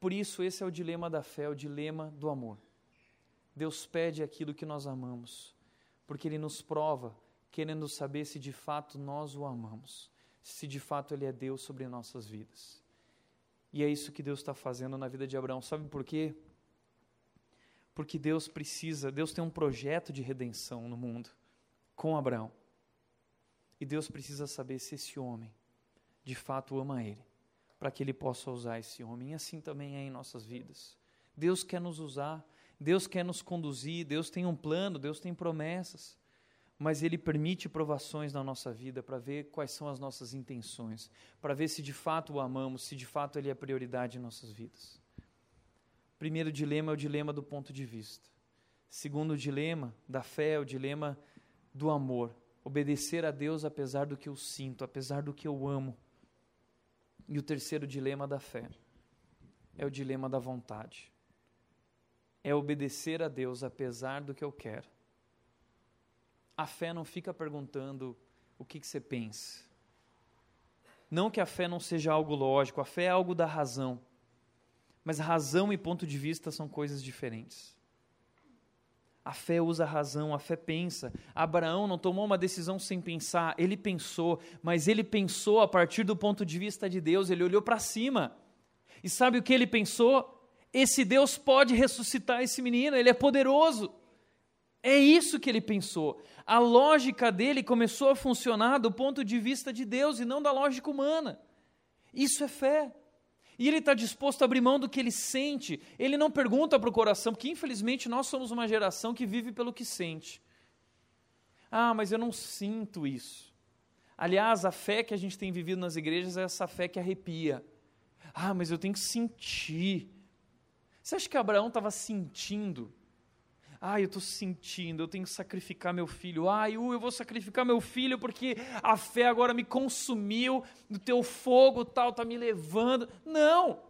Por isso, esse é o dilema da fé, o dilema do amor. Deus pede aquilo que nós amamos, porque Ele nos prova, querendo saber se de fato nós o amamos, se de fato Ele é Deus sobre nossas vidas. E é isso que Deus está fazendo na vida de Abraão. Sabe por quê? Porque Deus precisa, Deus tem um projeto de redenção no mundo, com Abraão. E Deus precisa saber se esse homem, de fato, ama Ele, para que Ele possa usar esse homem. E assim também é em nossas vidas. Deus quer nos usar, Deus quer nos conduzir, Deus tem um plano, Deus tem promessas, mas Ele permite provações na nossa vida para ver quais são as nossas intenções, para ver se de fato o amamos, se de fato Ele é a prioridade em nossas vidas. Primeiro dilema é o dilema do ponto de vista. Segundo dilema da fé é o dilema do amor. Obedecer a Deus apesar do que eu sinto, apesar do que eu amo. E o terceiro dilema da fé é o dilema da vontade. É obedecer a Deus apesar do que eu quero. A fé não fica perguntando o que, que você pensa. Não que a fé não seja algo lógico, a fé é algo da razão. Mas razão e ponto de vista são coisas diferentes. A fé usa a razão, a fé pensa. Abraão não tomou uma decisão sem pensar, ele pensou, mas ele pensou a partir do ponto de vista de Deus, ele olhou para cima. E sabe o que ele pensou? Esse Deus pode ressuscitar esse menino, ele é poderoso. É isso que ele pensou. A lógica dele começou a funcionar do ponto de vista de Deus e não da lógica humana. Isso é fé. E ele está disposto a abrir mão do que ele sente. Ele não pergunta para o coração, porque infelizmente nós somos uma geração que vive pelo que sente. Ah, mas eu não sinto isso. Aliás, a fé que a gente tem vivido nas igrejas é essa fé que arrepia. Ah, mas eu tenho que sentir. Você acha que Abraão estava sentindo? Ah, eu estou sentindo, eu tenho que sacrificar meu filho. Ah, eu vou sacrificar meu filho porque a fé agora me consumiu, o teu fogo tal está me levando. Não!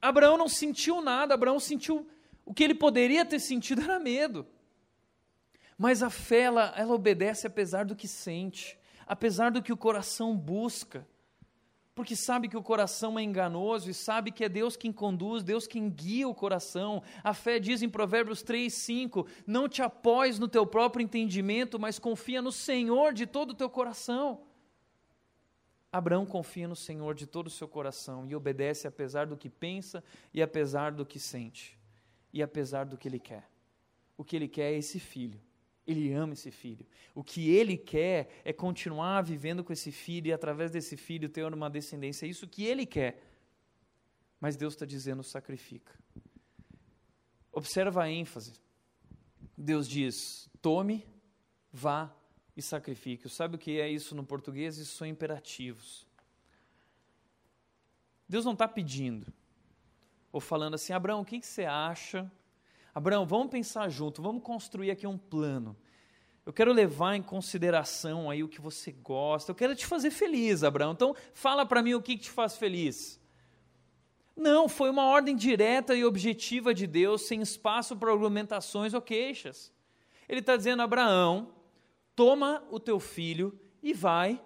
Abraão não sentiu nada, Abraão sentiu, o que ele poderia ter sentido era medo. Mas a fé, ela, ela obedece apesar do que sente, apesar do que o coração busca. Porque sabe que o coração é enganoso e sabe que é Deus quem conduz, Deus quem guia o coração. A fé diz em Provérbios três, cinco, não te apoies no teu próprio entendimento, mas confia no Senhor de todo o teu coração. Abraão confia no Senhor de todo o seu coração e obedece apesar do que pensa e apesar do que sente e apesar do que ele quer. O que ele quer é esse filho. Ele ama esse filho. O que ele quer é continuar vivendo com esse filho e através desse filho ter uma descendência. É isso que ele quer. Mas Deus está dizendo, sacrifica. Observa a ênfase. Deus diz, tome, vá e sacrifique. Sabe o que é isso no português? Isso são imperativos. Deus não está pedindo. Ou falando assim, Abraão, o que, que você acha... Abraão, vamos pensar junto, vamos construir aqui um plano. Eu quero levar em consideração aí o que você gosta, eu quero te fazer feliz, Abraão. Então, fala para mim o que, que te faz feliz. Não, foi uma ordem direta e objetiva de Deus, sem espaço para argumentações ou queixas. Ele está dizendo, Abraão, toma o teu filho e vai,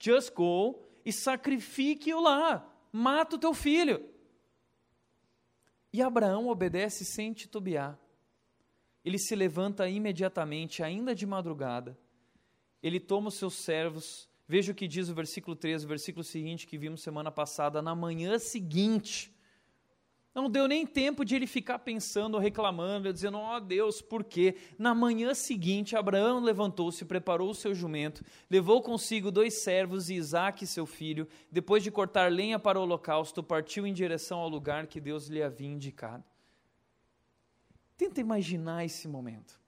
just go, e sacrifique-o lá, mata o teu filho. E Abraão obedece sem titubear. Ele se levanta imediatamente, ainda de madrugada. Ele toma os seus servos. Veja o que diz o versículo treze, o versículo seguinte que vimos semana passada. Na manhã seguinte, não deu nem tempo de ele ficar pensando, reclamando, dizendo, ó oh, Deus, por quê? Na manhã seguinte, Abraão levantou-se, preparou o seu jumento, levou consigo dois servos e Isaque, seu filho. Depois de cortar lenha para o holocausto, partiu em direção ao lugar que Deus lhe havia indicado. Tenta imaginar esse momento.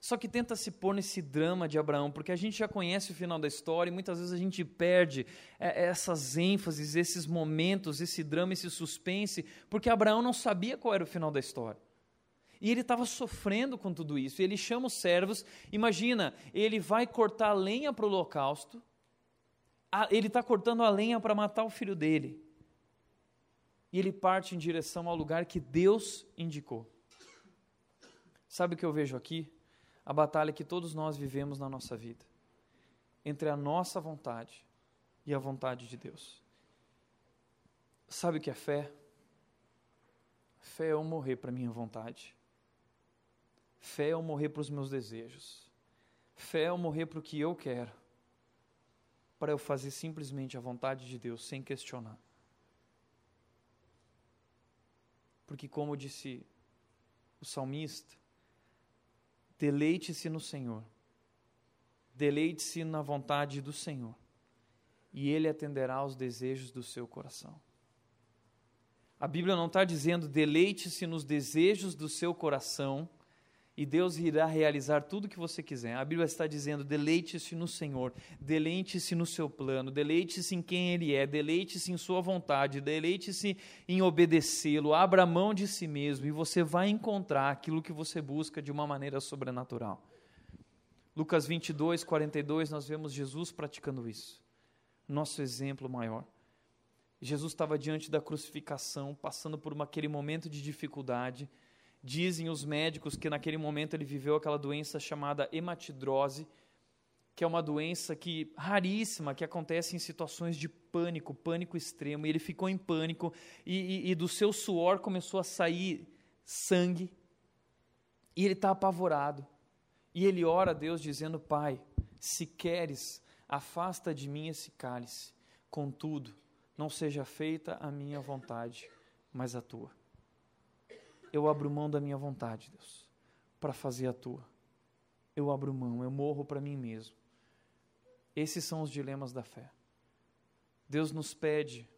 Só que tenta se pôr nesse drama de Abraão, porque a gente já conhece o final da história e muitas vezes a gente perde essas ênfases, esses momentos, esse drama, esse suspense, porque Abraão não sabia qual era o final da história. E ele estava sofrendo com tudo isso. Ele chama os servos, imagina, ele vai cortar lenha para o holocausto, ele está cortando a lenha para matar o filho dele. E ele parte em direção ao lugar que Deus indicou. Sabe o que eu vejo aqui? A batalha que todos nós vivemos na nossa vida, entre a nossa vontade e a vontade de Deus. Sabe o que é fé? Fé é eu morrer para a minha vontade. Fé é eu morrer para os meus desejos. Fé é eu morrer para o que eu quero, para eu fazer simplesmente a vontade de Deus, sem questionar. Porque, como disse o salmista, deleite-se no Senhor, deleite-se na vontade do Senhor, e Ele atenderá aos desejos do seu coração. A Bíblia não está dizendo deleite-se nos desejos do seu coração e Deus irá realizar tudo o que você quiser. A Bíblia está dizendo deleite-se no Senhor, deleite-se no seu plano, deleite-se em quem Ele é, deleite-se em sua vontade, deleite-se em obedecê-lo, abra mão de si mesmo e você vai encontrar aquilo que você busca de uma maneira sobrenatural. Lucas vinte e dois, quarenta e dois, nós vemos Jesus praticando isso. Nosso exemplo maior. Jesus estava diante da crucificação, passando por uma, aquele momento de dificuldade. Dizem os médicos que naquele momento ele viveu aquela doença chamada hematidrose, que é uma doença que, raríssima, que acontece em situações de pânico, pânico extremo. E ele ficou em pânico e, e, e do seu suor começou a sair sangue. E ele está apavorado. E ele ora a Deus dizendo, Pai, se queres, afasta de mim esse cálice, contudo, não seja feita a minha vontade, mas a tua. Eu abro mão da minha vontade, Deus, para fazer a tua. Eu abro mão, eu morro para mim mesmo. Esses são os dilemas da fé. Deus nos pede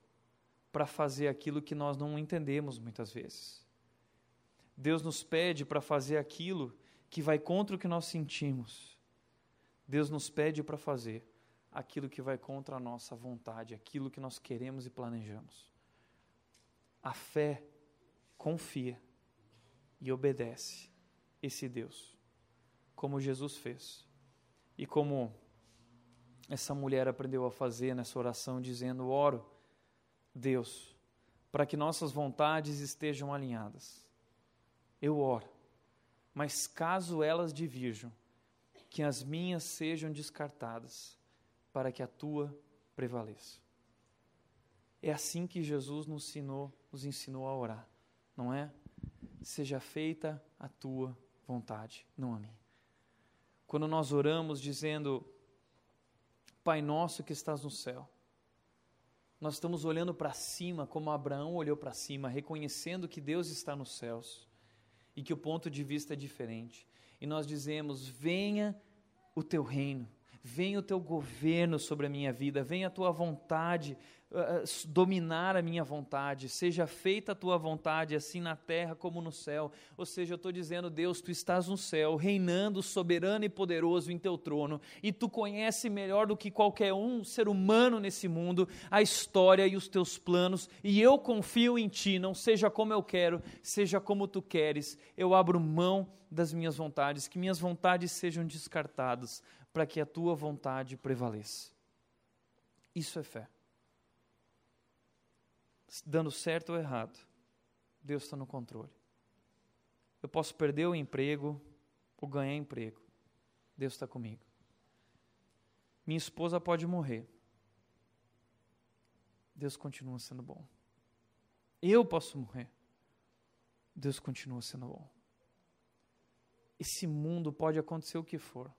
para fazer aquilo que nós não entendemos muitas vezes. Deus nos pede para fazer aquilo que vai contra o que nós sentimos. Deus nos pede para fazer aquilo que vai contra a nossa vontade, aquilo que nós queremos e planejamos. A fé confia e obedece esse Deus, como Jesus fez. E como essa mulher aprendeu a fazer nessa oração, dizendo, oro, Deus, para que nossas vontades estejam alinhadas. Eu oro, mas caso elas divirjam, que as minhas sejam descartadas, para que a tua prevaleça. É assim que Jesus nos ensinou, nos ensinou a orar, não é? Seja feita a tua vontade, não a minha. Quando nós oramos dizendo, Pai nosso que estás no céu, nós estamos olhando para cima, como Abraão olhou para cima, reconhecendo que Deus está nos céus e que o ponto de vista é diferente. E nós dizemos, venha o teu reino, venha o teu governo sobre a minha vida, venha a tua vontade, uh, dominar a minha vontade, seja feita a tua vontade, assim na terra como no céu. Ou seja, eu estou dizendo, Deus, tu estás no céu, reinando soberano e poderoso em teu trono, e tu conhece melhor do que qualquer um ser humano nesse mundo, a história e os teus planos, e eu confio em ti, não seja como eu quero, seja como tu queres, eu abro mão das minhas vontades, que minhas vontades sejam descartadas, para que a tua vontade prevaleça. Isso é fé. Dando certo ou errado, Deus está no controle. Eu posso perder o emprego ou ganhar emprego. Deus está comigo. Minha esposa pode morrer. Deus continua sendo bom. Eu posso morrer. Deus continua sendo bom. Esse mundo pode acontecer o que for.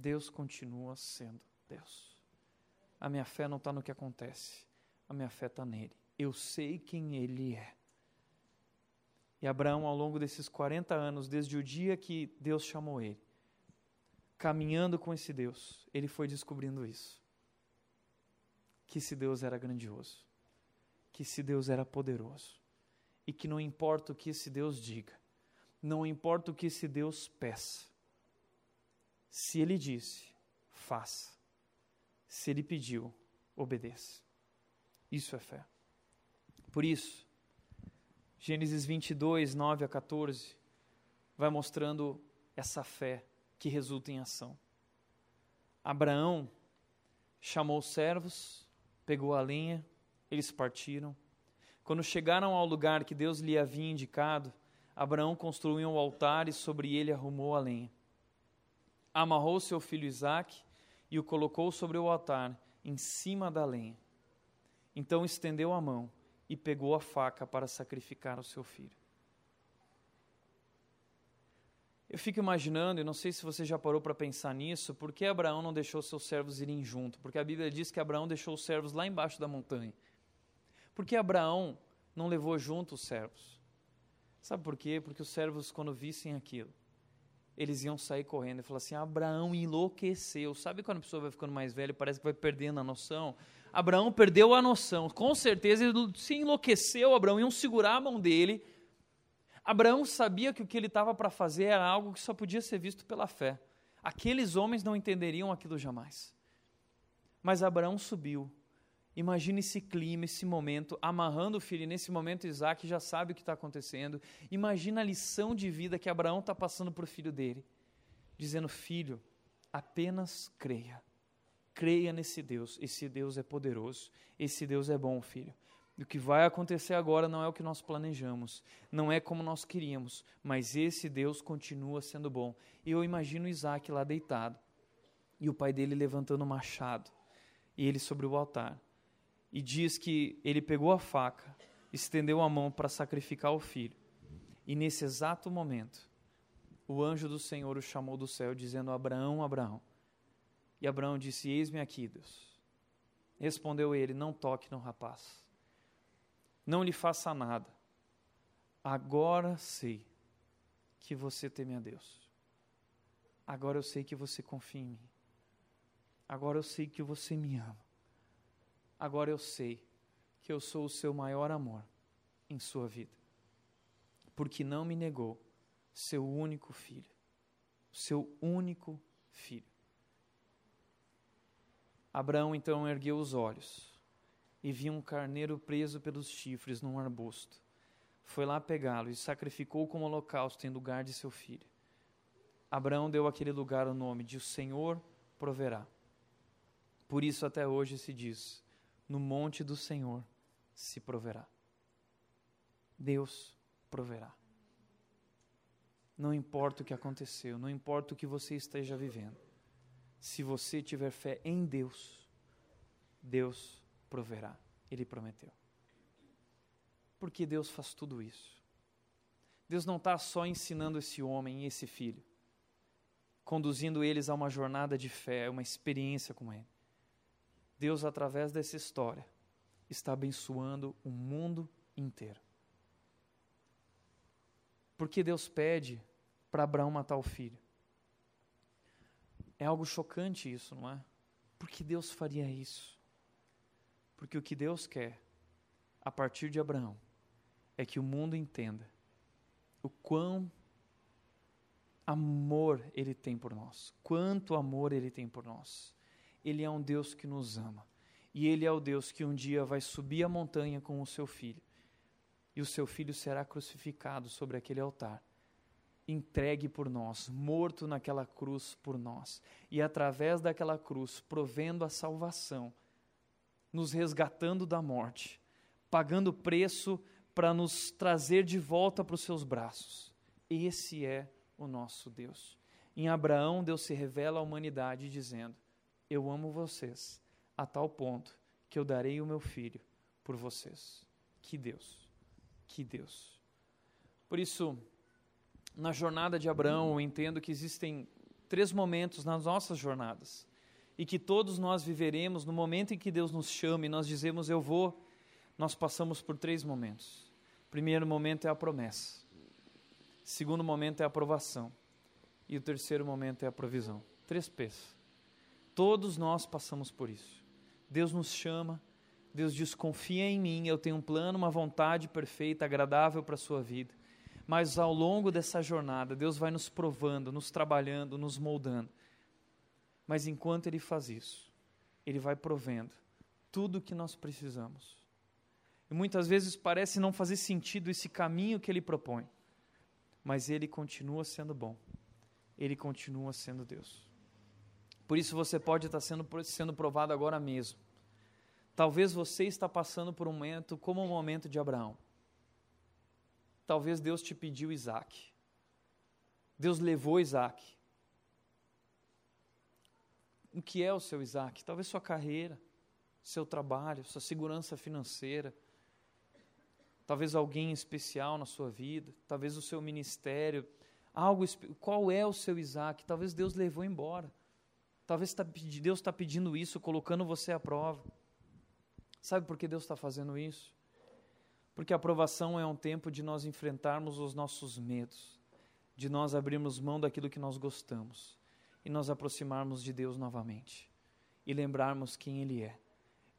Deus continua sendo Deus. A minha fé não está no que acontece. A minha fé está nele. Eu sei quem ele é. E Abraão, ao longo desses quarenta anos, desde o dia que Deus chamou ele, caminhando com esse Deus, ele foi descobrindo isso. Que esse Deus era grandioso. Que esse Deus era poderoso. E que não importa o que esse Deus diga. Não importa o que esse Deus peça. Se ele disse, faça. Se ele pediu, obedeça. Isso é fé. Por isso, Gênesis vinte e dois, nove a quatorze, vai mostrando essa fé que resulta em ação. Abraão chamou os servos, pegou a lenha, eles partiram. Quando chegaram ao lugar que Deus lhe havia indicado, Abraão construiu um altar e sobre ele arrumou a lenha. Amarrou seu filho Isaque e o colocou sobre o altar, em cima da lenha. Então estendeu a mão e pegou a faca para sacrificar o seu filho. Eu fico imaginando, e não sei se você já parou para pensar nisso, por que Abraão não deixou seus servos irem junto? Porque a Bíblia diz que Abraão deixou os servos lá embaixo da montanha. Por que Abraão não levou junto os servos? Sabe por quê? Porque os servos, quando vissem aquilo, eles iam sair correndo e falar assim: Abraão enlouqueceu. Sabe quando a pessoa vai ficando mais velha e parece que vai perdendo a noção? Abraão perdeu a noção. Com certeza ele se enlouqueceu, Abraão. Iam segurar a mão dele. Abraão sabia que o que ele estava para fazer era algo que só podia ser visto pela fé. Aqueles homens não entenderiam aquilo jamais. Mas Abraão subiu. Imagina esse clima, esse momento, amarrando o filho. E nesse momento Isaac já sabe o que está acontecendo. Imagina a lição de vida que Abraão está passando para o filho dele. Dizendo: filho, apenas creia. Creia nesse Deus. Esse Deus é poderoso. Esse Deus é bom, filho. O que vai acontecer agora não é o que nós planejamos, não é como nós queríamos, mas esse Deus continua sendo bom. E eu imagino Isaac lá deitado, e o pai dele levantando o machado, e ele sobre o altar. E diz que ele pegou a faca, estendeu a mão para sacrificar o filho. E nesse exato momento, o anjo do Senhor o chamou do céu, dizendo: Abraão, Abraão. E Abraão disse: eis-me aqui, Deus. Respondeu ele: não toque no rapaz. Não lhe faça nada. Agora sei que você teme a Deus. Agora eu sei que você confia em mim. Agora eu sei que você me ama. Agora eu sei que eu sou o seu maior amor em sua vida. Porque não me negou seu único filho. Seu único filho. Abraão então ergueu os olhos e viu um carneiro preso pelos chifres num arbusto. Foi lá pegá-lo e sacrificou como holocausto em lugar de seu filho. Abraão deu àquele lugar o nome de O Senhor Proverá. Por isso até hoje se diz: no monte do Senhor se proverá. Deus proverá. Não importa o que aconteceu, não importa o que você esteja vivendo, se você tiver fé em Deus, Deus proverá. Ele prometeu. Porque Deus faz tudo isso. Deus não está só ensinando esse homem e esse filho, conduzindo eles a uma jornada de fé, uma experiência com Ele. Deus, através dessa história, está abençoando o mundo inteiro. Porque Deus pede para Abraão matar o filho. É algo chocante isso, não é? Por que Deus faria isso? Porque o que Deus quer, a partir de Abraão, é que o mundo entenda o quão amor Ele tem por nós. Quanto amor Ele tem por nós. Ele é um Deus que nos ama. E Ele é o Deus que um dia vai subir a montanha com o seu filho. E o seu filho será crucificado sobre aquele altar. Entregue por nós, morto naquela cruz por nós. E através daquela cruz, provendo a salvação, nos resgatando da morte, pagando o preço para nos trazer de volta para os seus braços. Esse é o nosso Deus. Em Abraão, Deus se revela à humanidade dizendo: eu amo vocês a tal ponto que eu darei o meu filho por vocês. Que Deus, que Deus. Por isso, na jornada de Abraão, eu entendo que existem três momentos nas nossas jornadas, e que todos nós viveremos no momento em que Deus nos chama e nós dizemos: eu vou. Nós passamos por três momentos. O primeiro momento é a promessa. O segundo momento é a aprovação. E o terceiro momento é a provisão. Três P's. Todos nós passamos por isso. Deus nos chama, Deus diz: confia em mim, eu tenho um plano, uma vontade perfeita, agradável para a sua vida. Mas ao longo dessa jornada, Deus vai nos provando, nos trabalhando, nos moldando. Mas enquanto Ele faz isso, Ele vai provendo tudo o que nós precisamos. E muitas vezes parece não fazer sentido esse caminho que Ele propõe, mas Ele continua sendo bom, Ele continua sendo Deus. Por isso você pode estar sendo, sendo provado agora mesmo. Talvez você está passando por um momento como o momento de Abraão. Talvez Deus te pediu Isaac. Deus levou Isaac. O que é o seu Isaac? Talvez sua carreira, seu trabalho, sua segurança financeira, talvez alguém especial na sua vida, talvez o seu ministério, Algo, qual é o seu Isaac? Talvez Deus levou embora. Talvez Deus está pedindo isso, colocando você à prova. Sabe por que Deus está fazendo isso? Porque a aprovação é um tempo de nós enfrentarmos os nossos medos, de nós abrirmos mão daquilo que nós gostamos e nos aproximarmos de Deus novamente e lembrarmos quem Ele é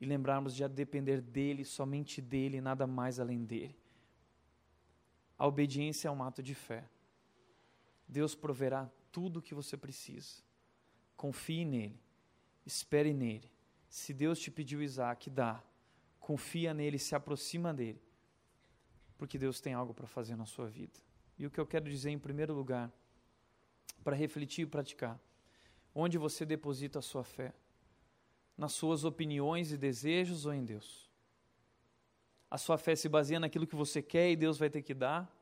e lembrarmos de depender dEle, somente dEle, nada mais além dEle. A obediência é um ato de fé. Deus proverá tudo o que você precisa. Confie nele, espere nele. Se Deus te pediu Isaac, dá. Confia nele, se aproxima dele, porque Deus tem algo para fazer na sua vida. E o que eu quero dizer em primeiro lugar, para refletir e praticar, onde você deposita a sua fé? Nas suas opiniões e desejos ou em Deus? A sua fé se baseia naquilo que você quer e Deus vai ter que dar?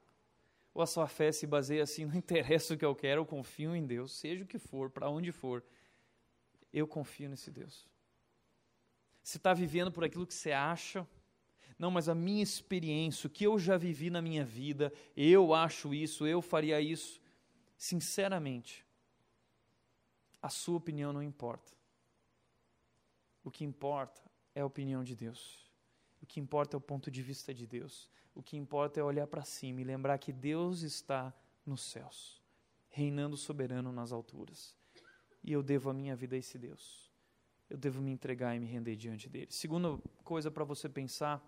Ou a sua fé se baseia assim, não interessa o que eu quero, eu confio em Deus, seja o que for, para onde for, eu confio nesse Deus. Você está vivendo por aquilo que você acha? Não, mas a minha experiência, o que eu já vivi na minha vida, eu acho isso, eu faria isso. Sinceramente, a sua opinião não importa. O que importa é a opinião de Deus. O que importa é o ponto de vista de Deus. O que importa é olhar para cima e lembrar que Deus está nos céus, reinando soberano nas alturas. E eu devo a minha vida a esse Deus. Eu devo me entregar e me render diante dele. Segunda coisa para você pensar,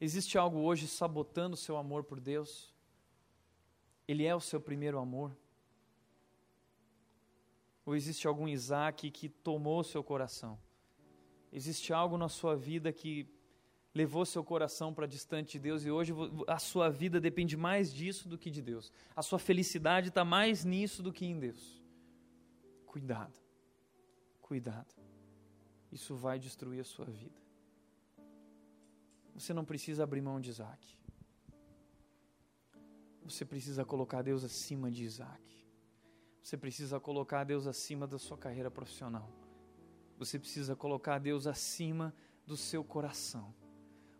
existe algo hoje sabotando o seu amor por Deus? Ele é o seu primeiro amor? Ou existe algum Isaac que tomou seu coração? Existe algo na sua vida que levou seu coração para distante de Deus e hoje a sua vida depende mais disso do que de Deus. A sua felicidade está mais nisso do que em Deus. Cuidado, cuidado. Isso vai destruir a sua vida. Você não precisa abrir mão de Isaac. Você precisa colocar Deus acima de Isaac. Você precisa colocar Deus acima da sua carreira profissional. Você precisa colocar Deus acima do seu coração.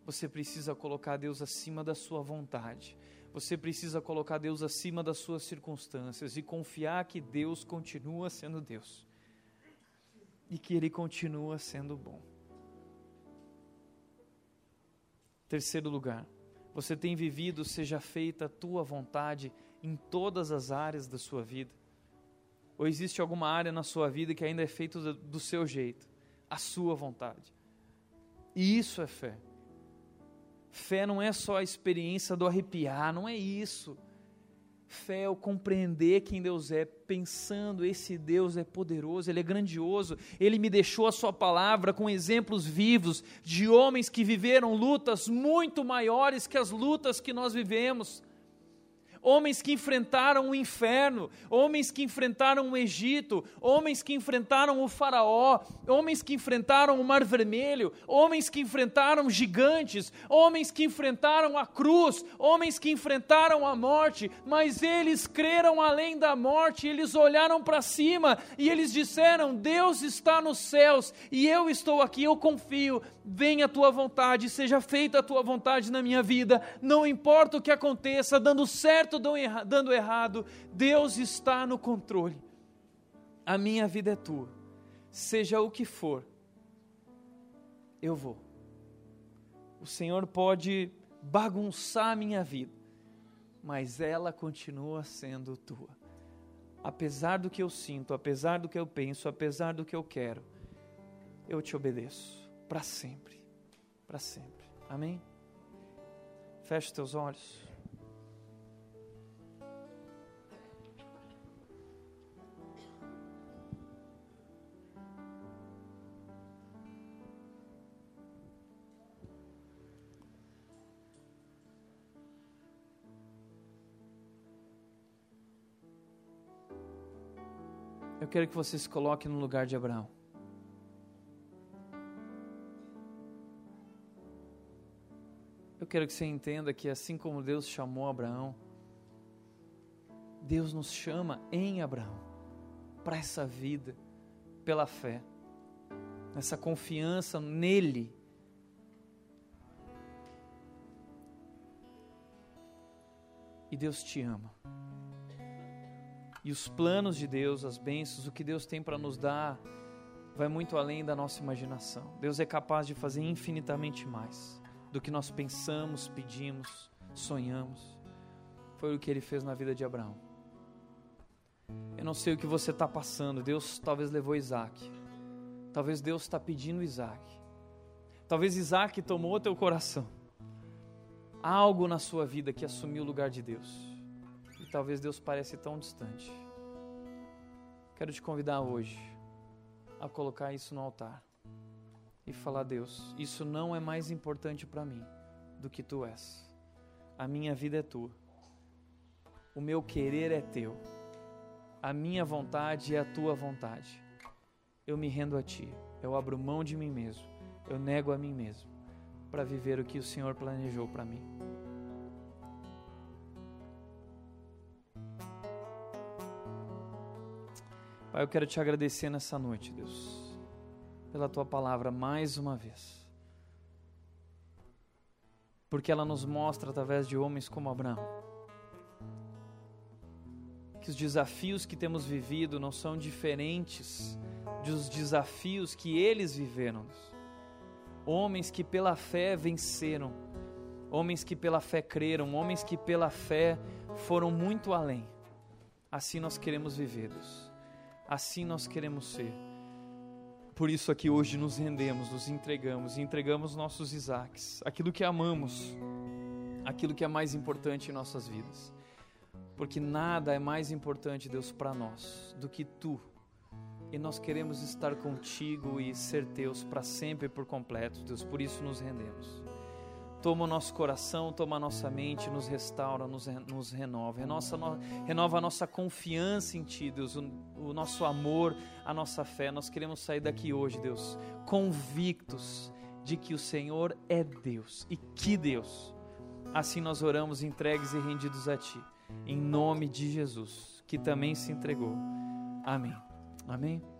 Você precisa colocar Deus acima da sua vontade. Você precisa colocar Deus acima das suas circunstâncias e confiar que Deus continua sendo Deus. E que Ele continua sendo bom. Terceiro lugar, você tem vivido, seja feita a tua vontade em todas as áreas da sua vida. Ou existe alguma área na sua vida que ainda é feita do seu jeito, a sua vontade? E isso é fé. Fé não é só a experiência do arrepiar, não é isso. Fé é o compreender quem Deus é, pensando, esse Deus é poderoso, Ele é grandioso, Ele me deixou a sua palavra com exemplos vivos de homens que viveram lutas muito maiores que as lutas que nós vivemos. Homens que enfrentaram o inferno, homens que enfrentaram o Egito, homens que enfrentaram o faraó, homens que enfrentaram o Mar Vermelho, homens que enfrentaram gigantes, homens que enfrentaram a cruz, homens que enfrentaram a morte, mas eles creram além da morte, eles olharam para cima e eles disseram, Deus está nos céus e eu estou aqui, eu confio, venha a tua vontade, seja feita a tua vontade na minha vida, não importa o que aconteça, dando certo, dando errado, Deus está no controle, a minha vida é tua, seja o que for, eu vou, o Senhor pode bagunçar a minha vida, mas ela continua sendo tua, apesar do que eu sinto, apesar do que eu penso, apesar do que eu quero, eu te obedeço, para sempre, para sempre, amém? Feche teus olhos. Eu quero que você se coloque no lugar de Abraão. Eu quero que você entenda que assim como Deus chamou Abraão, Deus nos chama em Abraão, para essa vida, pela fé, essa confiança nele. E Deus te ama. E os planos de Deus, as bênçãos, o que Deus tem para nos dar, vai muito além da nossa imaginação. Deus é capaz de fazer infinitamente mais do que nós pensamos, pedimos, sonhamos. Foi o que Ele fez na vida de Abraão. Eu não sei o que você está passando. Deus talvez levou Isaac. Talvez Deus está pedindo Isaac. Talvez Isaac tomou teu coração. Há algo na sua vida que assumiu o lugar de Deus. E talvez Deus pareça tão distante. Quero te convidar hoje a colocar isso no altar. E falar: Deus, isso não é mais importante para mim do que Tu és. A minha vida é Tua. O meu querer é Teu. A minha vontade é a Tua vontade. Eu me rendo a Ti. Eu abro mão de mim mesmo. Eu nego a mim mesmo para viver o que o Senhor planejou para mim. Pai, eu quero Te agradecer nessa noite, Deus, pela Tua palavra mais uma vez. Porque ela nos mostra, através de homens como Abraão, que os desafios que temos vivido não são diferentes dos desafios que eles viveram. Homens que pela fé venceram, homens que pela fé creram, homens que pela fé foram muito além. Assim nós queremos viver, Deus. Assim nós queremos ser. Por isso aqui hoje nos rendemos, nos entregamos, e entregamos nossos Isaques, aquilo que amamos, aquilo que é mais importante em nossas vidas. Porque nada é mais importante, Deus, para nós do que Tu. E nós queremos estar contigo e ser Teus para sempre e por completo, Deus. Por isso nos rendemos. Toma o nosso coração, toma a nossa mente, nos restaura, nos, nos renova. Renossa, no, renova a nossa confiança em Ti, Deus, o, o nosso amor, a nossa fé. Nós queremos sair daqui hoje, Deus, convictos de que o Senhor é Deus e que Deus. Assim nós oramos, entregues e rendidos a Ti. Em nome de Jesus, que também se entregou. Amém. Amém.